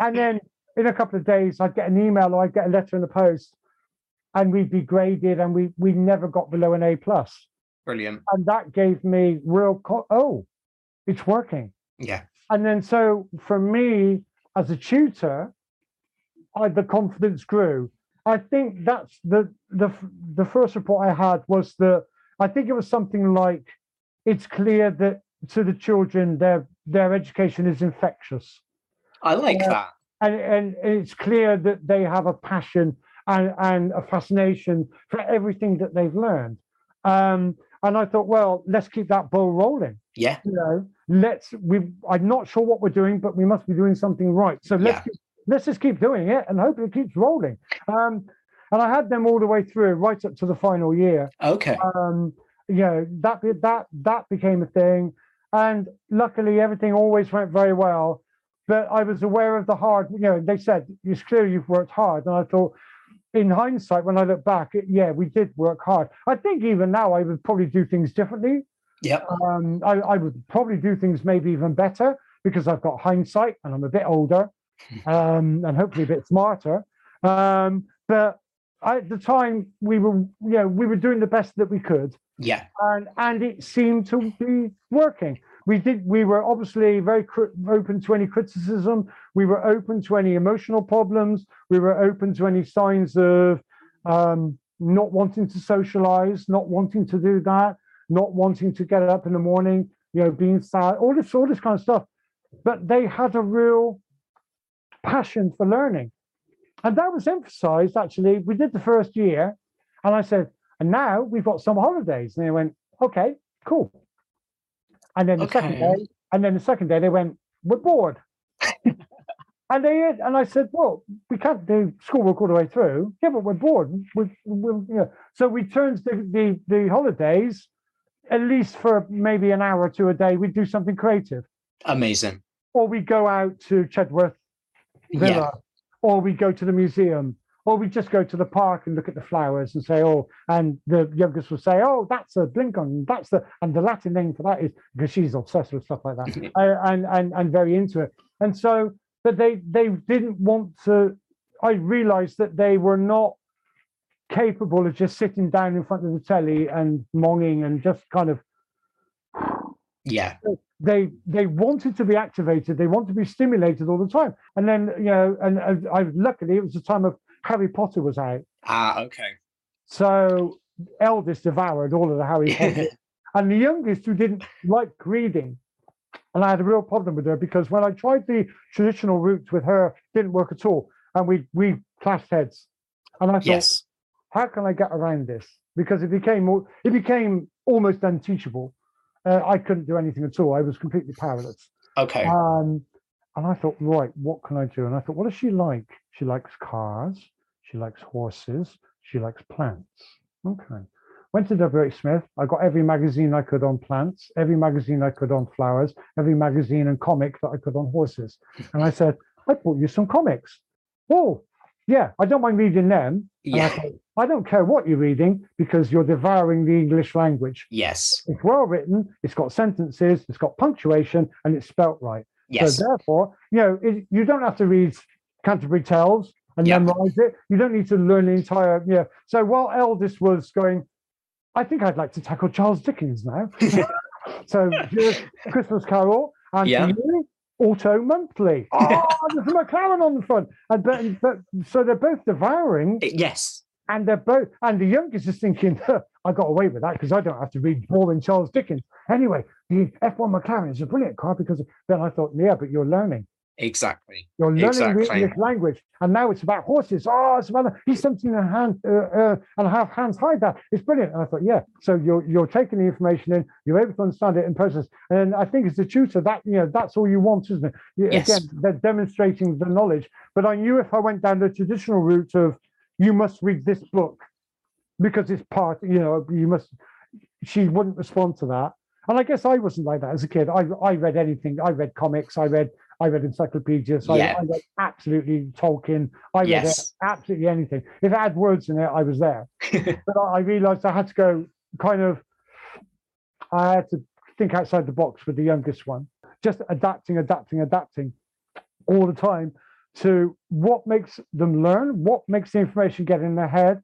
And then in a couple of days, I'd get an email or I'd get a letter in the post, and we'd be graded, and we never got below an A+. Brilliant. And that gave me real, it's working. Yeah. And then so for me as a tutor, the confidence grew. I think that's the first report I had was that, I think it was something like, it's clear that to the children, their education is infectious. I like that. And it's clear that they have a passion and a fascination for everything that they've learned. And I thought, well, let's keep that ball rolling. Yeah. I'm not sure what we're doing, but we must be doing something right. So let's just keep doing it and hope it keeps rolling. And I had them all the way through, right up to the final year. Okay. That became a thing, and luckily everything always went very well. But I was aware of the hard. They said it's clear you've worked hard, and I thought, in hindsight, when I look back, we did work hard. I think even now I would probably do things differently. Yeah. I would probably do things maybe even better because I've got hindsight and I'm a bit older, and hopefully a bit smarter. But at the time we were, you know, we were doing the best that we could. Yeah. And it seemed to be working. We were obviously very open to any criticism. We were open to any emotional problems. We were open to any signs of not wanting to socialize, not wanting to do that, not wanting to get up in the morning, you know, being sad, all this kind of stuff. But they had a real passion for learning. And that was emphasized, actually. We did the first year, and I said, and now we've got summer holidays. And they went, okay, cool. And then the second day, they went, we're bored. And I said, well, we can't do schoolwork all the way through. Yeah, but we're bored. You know. So we turned the holidays, at least for maybe an hour or two a day, we'd do something creative. Amazing. Or we go out to Chedworth Villa. Yeah. Or we go to the museum, or we just go to the park and look at the flowers and say, oh, and the youngest will say, oh, that's a blinkon, that's the, and the Latin name for that is, because she's obsessed with stuff like that, and very into it. And so, but they didn't want to, I realized that they were not capable of just sitting down in front of the telly and monging and just kind of, yeah. They wanted to be activated. They wanted to be stimulated all the time. And then, you know, and I luckily it was the time of Harry Potter was out. Ah, okay. So eldest devoured all of the Harry Potter, and the youngest, who didn't like reading, and I had a real problem with her, because when I tried the traditional route with her, it didn't work at all, and we clashed heads. And I thought, yes. How can I get around this? Because it became almost unteachable. I couldn't do anything at all. I was completely powerless. Okay. And I thought, right, what can I do? And I thought, what does she like? She likes cars. She likes horses. She likes plants. Okay. Went to W.H. Smith. I got every magazine I could on plants, every magazine I could on flowers, every magazine and comic that I could on horses. And I said, I bought you some comics. Oh, yeah, I don't mind reading them. Yeah. And I thought, I don't care what you're reading, because you're devouring the English language. Yes. It's well written, it's got sentences, it's got punctuation, and it's spelt right. Yes. So therefore, you know, you don't have to read Canterbury Tales and memorize it. You don't need to learn the entire, you know. So while eldest was going, I think I'd like to tackle Charles Dickens now. So Christmas Carol, and Auto Monthly. Oh, there's a McLaren on the front. And so they're both devouring. Yes. And they're both, and the youngest is thinking, I got away with that because I don't have to read more than Charles Dickens. Anyway, the F1 McLaren is a brilliant car, because then I thought, yeah, but you're learning. Exactly. You're learning the English language. And now it's about horses. Oh, it's about, he's 17 and a half hands high there. It's brilliant. And I thought, yeah. So you're taking the information in, you're able to understand it and process. And I think as a tutor, that, you know, that's all you want, isn't it? Yes. Again, they're demonstrating the knowledge. But I knew if I went down the traditional route of, you must read this book because it's part, you know, you must, she wouldn't respond to that. And I guess I wasn't like that as a kid. I read anything. I read comics. I read encyclopedias. Yeah. I read absolutely Tolkien. I read absolutely anything. If it had words in it, I was there. But I realized I had to go kind of, I had to think outside the box with the youngest one, just adapting all the time to what makes them learn, what makes the information get in their head,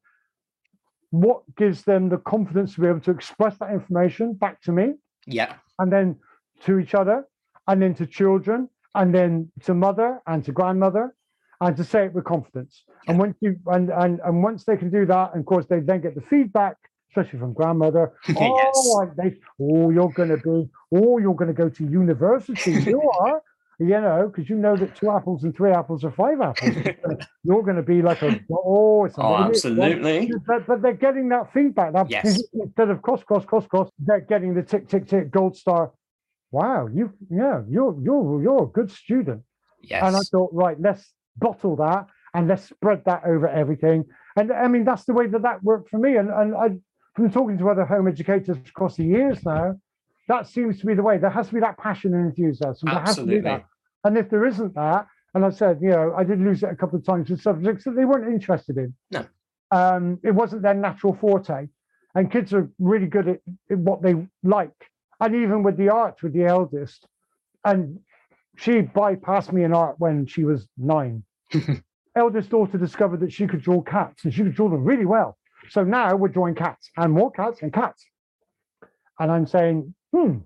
what gives them the confidence to be able to express that information back to me, and then to each other, and then to children, and then to mother and to grandmother, and to say it with confidence. Yeah. And once you and once they can do that, and of course they then get the feedback, especially from grandmother. Oh, you're going to go to university. You are. You know, because you know that 2 apples and 3 apples are 5 apples. You're going to be like a absolutely. But they're getting that feedback. Instead of cross, they're getting the tick gold star. Wow, you're a good student. Yes. And I thought, right, let's bottle that and let's spread that over everything. And I mean, that's the way that worked for me. And I, from talking to other home educators across the years now, that seems to be the way. There has to be that passion and enthusiasm. Absolutely. There has to be that. And if there isn't that, and I said, you know, I did lose it a couple of times with subjects that they weren't interested in. No. It wasn't their natural forte. And kids are really good at what they like. And even with the arts, with the eldest. And she bypassed me in art when she was 9. eldest daughter discovered that she could draw cats, and she could draw them really well. So now we're drawing cats and more cats and cats. And I'm saying, we're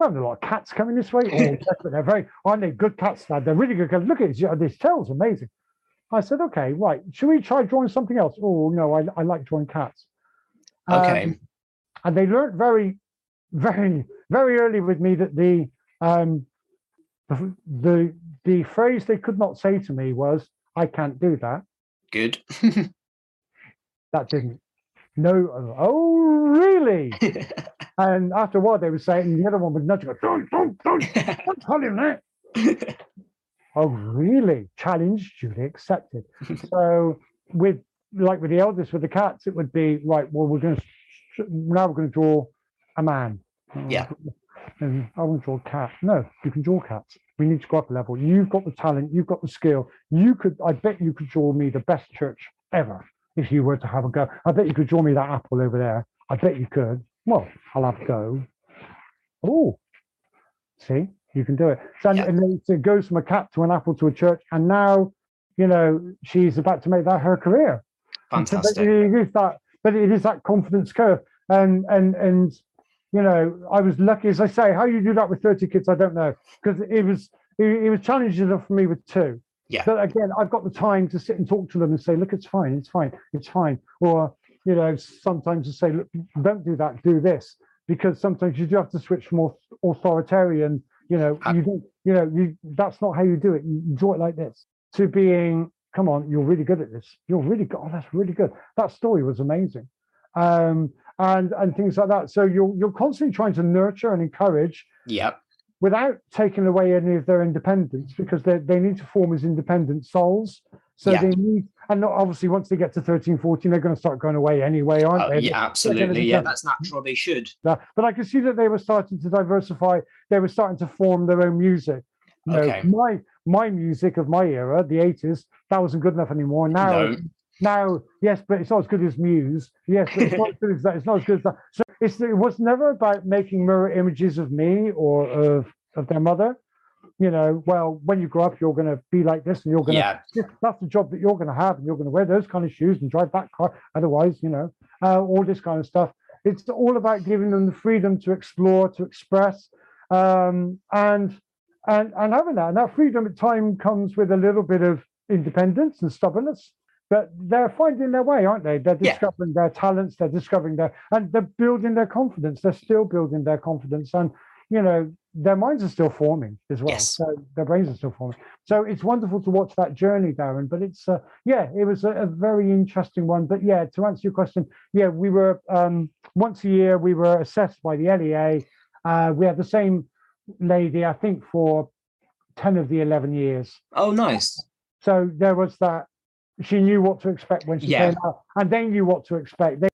having a lot of cats coming this way. But they're very, aren't they good cats, lad? They're really good cats. Look at it, this tail's amazing. I said, okay, right. Should we try drawing something else? Oh, no, I like drawing cats. Okay. And they learned very, very, very early with me that the phrase they could not say to me was, I can't do that. Good. That didn't. No. Oh, really? And after a while, they were saying, the other one would nudge and go, don't tell him that. Oh, really? Challenge, duly accepted. So with the eldest, with the cats, it would be, right, well, now we're going to draw a man. Yeah. And I want to draw a cat. No, you can draw cats. We need to go up a level. You've got the talent. You've got the skill. I bet you could draw me the best church ever if you were to have a go. I bet you could draw me that apple over there. I bet you could. Well, I'll have a go. Oh, see, you can do it. So, yeah. And then it goes from a cat to an apple to a church. And now, you know, she's about to make that her career. Fantastic. So it is that confidence curve. And you know, I was lucky, as I say, how you do that with 30 kids, I don't know. Because it was challenging enough for me with 2. Yeah. But again, I've got the time to sit and talk to them and say, look, it's fine, it's fine, it's fine. Or, you know, sometimes to say, look, don't do that, do this, because sometimes you do have to switch from authoritarian, you know, that's not how you do it. You draw it like this, to being, come on, you're really good at this. You're really good. Oh, that's really good. That story was amazing. And things like that. So you're constantly trying to nurture and encourage. Yep. Without taking away any of their independence, because they need to form as independent souls. So yeah. They need, and obviously once they get to 13, 14, they're going to start going away anyway, aren't they? Yeah, absolutely. Yeah, that's natural. They should. But I could see that they were starting to diversify. They were starting to form their own music. You know, okay. My music of my era, the 80s, that wasn't good enough anymore. Now, yes, but it's not as good as Muse. Yes, but it's not as good as that. It's not as good as that. So it was never about making mirror images of me or of their mother. You know, well, when you grow up, you're going to be like this, and you're going to, yeah. That's the job that you're going to have, and you're going to wear those kind of shoes and drive that car. Otherwise, you know, all this kind of stuff. It's all about giving them the freedom to explore, to express, and having that. And that freedom at time comes with a little bit of independence and stubbornness. But they're finding their way, aren't they? They're discovering their talents. They're discovering and they're building their confidence. They're still building their confidence. And, you know, their minds are still forming as well. Yes. So their brains are still forming. So it's wonderful to watch that journey, Darren. But it's, it was a very interesting one. But yeah, to answer your question, yeah, we were, once a year, we were assessed by the LEA. We had the same lady, I think, for 10 of the 11 years. Oh, nice. So there was that. She knew what to expect when she came out, and they knew what to expect. They,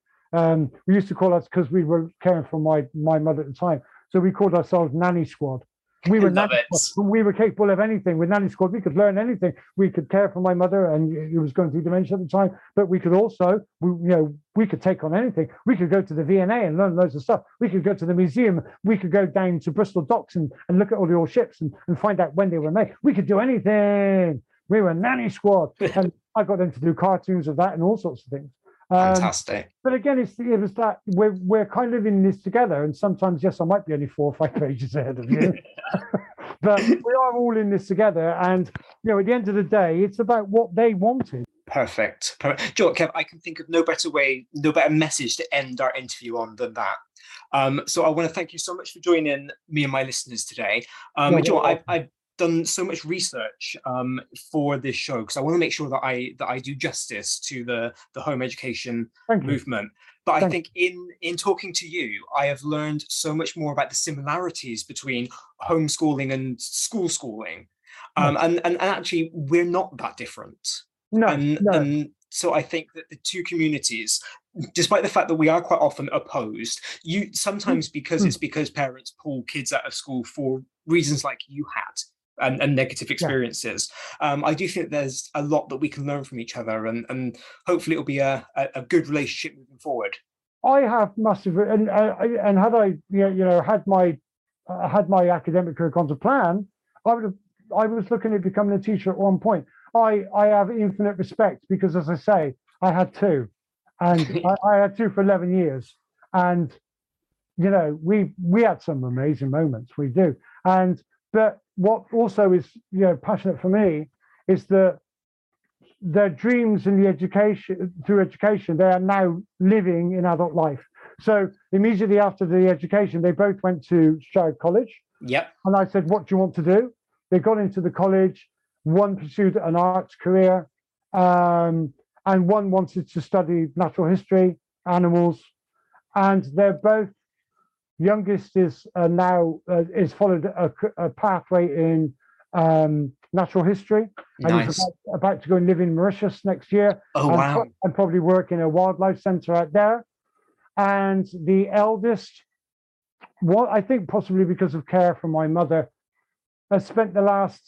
we used to call us, because we were caring for my mother at the time, so we called ourselves Nanny Squad. We were Nanny Squad. We were capable of anything. With Nanny Squad, we could learn anything. We could care for my mother, and she was going through dementia at the time, but we could also, we could take on anything. We could go to the VNA and learn loads of stuff. We could go to the museum. We could go down to Bristol Docks and look at all the old ships and find out when they were made. We could do anything. We were Nanny Squad. And I got them to do cartoons of that and all sorts of things. Fantastic. But again, it was that we're kind of in this together. And sometimes, yes, I might be only 4 or 5 pages ahead of you. But we are all in this together. And, you know, at the end of the day, it's about what they wanted. Perfect. Perfect. Do you know what, Kev? I can think of no better message to end our interview on than that. So I want to thank you so much for joining me and my listeners today. I've done so much research for this show, because I want to make sure that I do justice to the home education movement. But I think in talking to you, I have learned so much more about the similarities between homeschooling and schooling. And actually, we're not that different. No. And so I think that the two communities, despite the fact that we are quite often opposed, you sometimes because parents pull kids out of school for reasons like you had. And negative experiences. Yeah. I do think there's a lot that we can learn from each other, and hopefully it'll be a good relationship moving forward. I have massive, and had I had my academic career gone to plan, I was looking at becoming a teacher at one point. I have infinite respect because, as I say, I had two, and I had two for 11 years. And, you know, we had some amazing moments, we do. And but what also is, you know, passionate for me is that their dreams in the education, through education, they are now living in adult life. So immediately after the education, they both went to Stroud College. Yep. And I said, what do you want to do? They got into the college. One pursued an arts career, and one wanted to study natural history, animals. And they're both, youngest is now is followed a pathway in natural history. And nice. He's about to go and live in Mauritius next year. Oh, and, wow. And probably work in a wildlife centre out there. And the eldest, what I think possibly because of care from my mother, has spent the last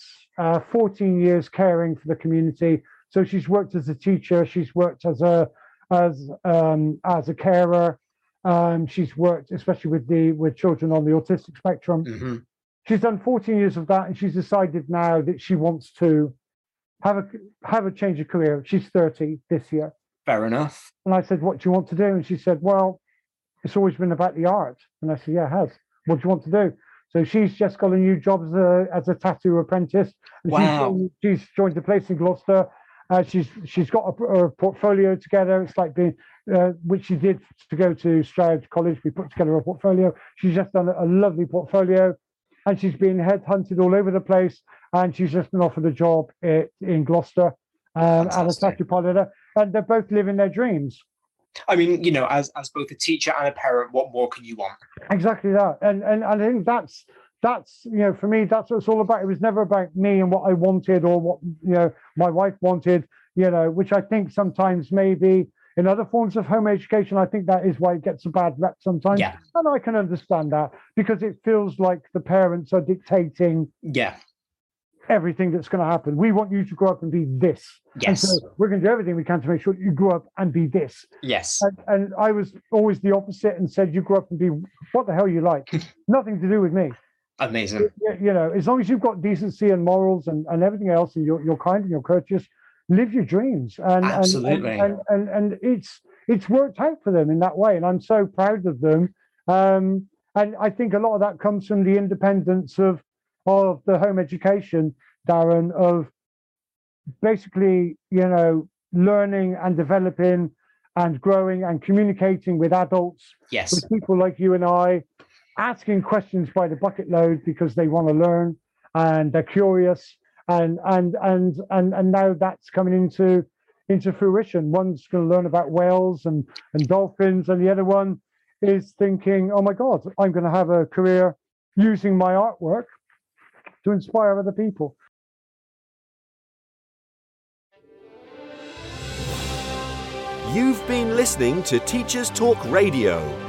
14 years caring for the community. So she's worked as a teacher, she's worked as a carer, she's worked especially with children on the autistic spectrum. Mm-hmm. She's done 14 years of that, and she's decided now that she wants to have a change of career. She's 30 this year. Fair enough. And I said, what do you want to do? And she said, well, it's always been about the art. And I said, yeah, it has. What do you want to do? So she's just got a new job as a tattoo apprentice. And wow. She's joined a place in Gloucester. She's got her portfolio together. It's like being, which she did to go to Stroud College. We put together a portfolio. She's just done a lovely portfolio. And she's been headhunted all over the place. And she's just been offered a job in Gloucester as a tattoo parlor. And they're both living their dreams. I mean, you know, as both a teacher and a parent, what more can you want? Exactly that. And I think that's, you know, for me, that's what it's all about. It was never about me and what I wanted or what, you know, my wife wanted, you know, which I think sometimes maybe in other forms of home education, I think that is why it gets a bad rep sometimes. Yeah. And I can understand that because it feels like the parents are dictating. Yeah. Everything that's going to happen. We want you to grow up and be this. Yes. And so we're going to do everything we can to make sure you grow up and be this. Yes. And I was always the opposite and said, you grow up and be what the hell you like. Nothing to do with me. Amazing. You know, as long as you've got decency and morals and everything else, and you're kind and you're courteous, live your dreams. And absolutely. And it's worked out for them in that way. And I'm so proud of them. And I think a lot of that comes from the independence of the home education, Darren, of basically, you know, learning and developing and growing and communicating with adults, yes, with people like you and I, asking questions by the bucket load because they want to learn and they're curious, and now that's coming into fruition. One's going to learn about whales and dolphins, and the other one is thinking, oh my God, I'm going to have a career using my artwork to inspire other people. You've been listening to Teachers Talk Radio.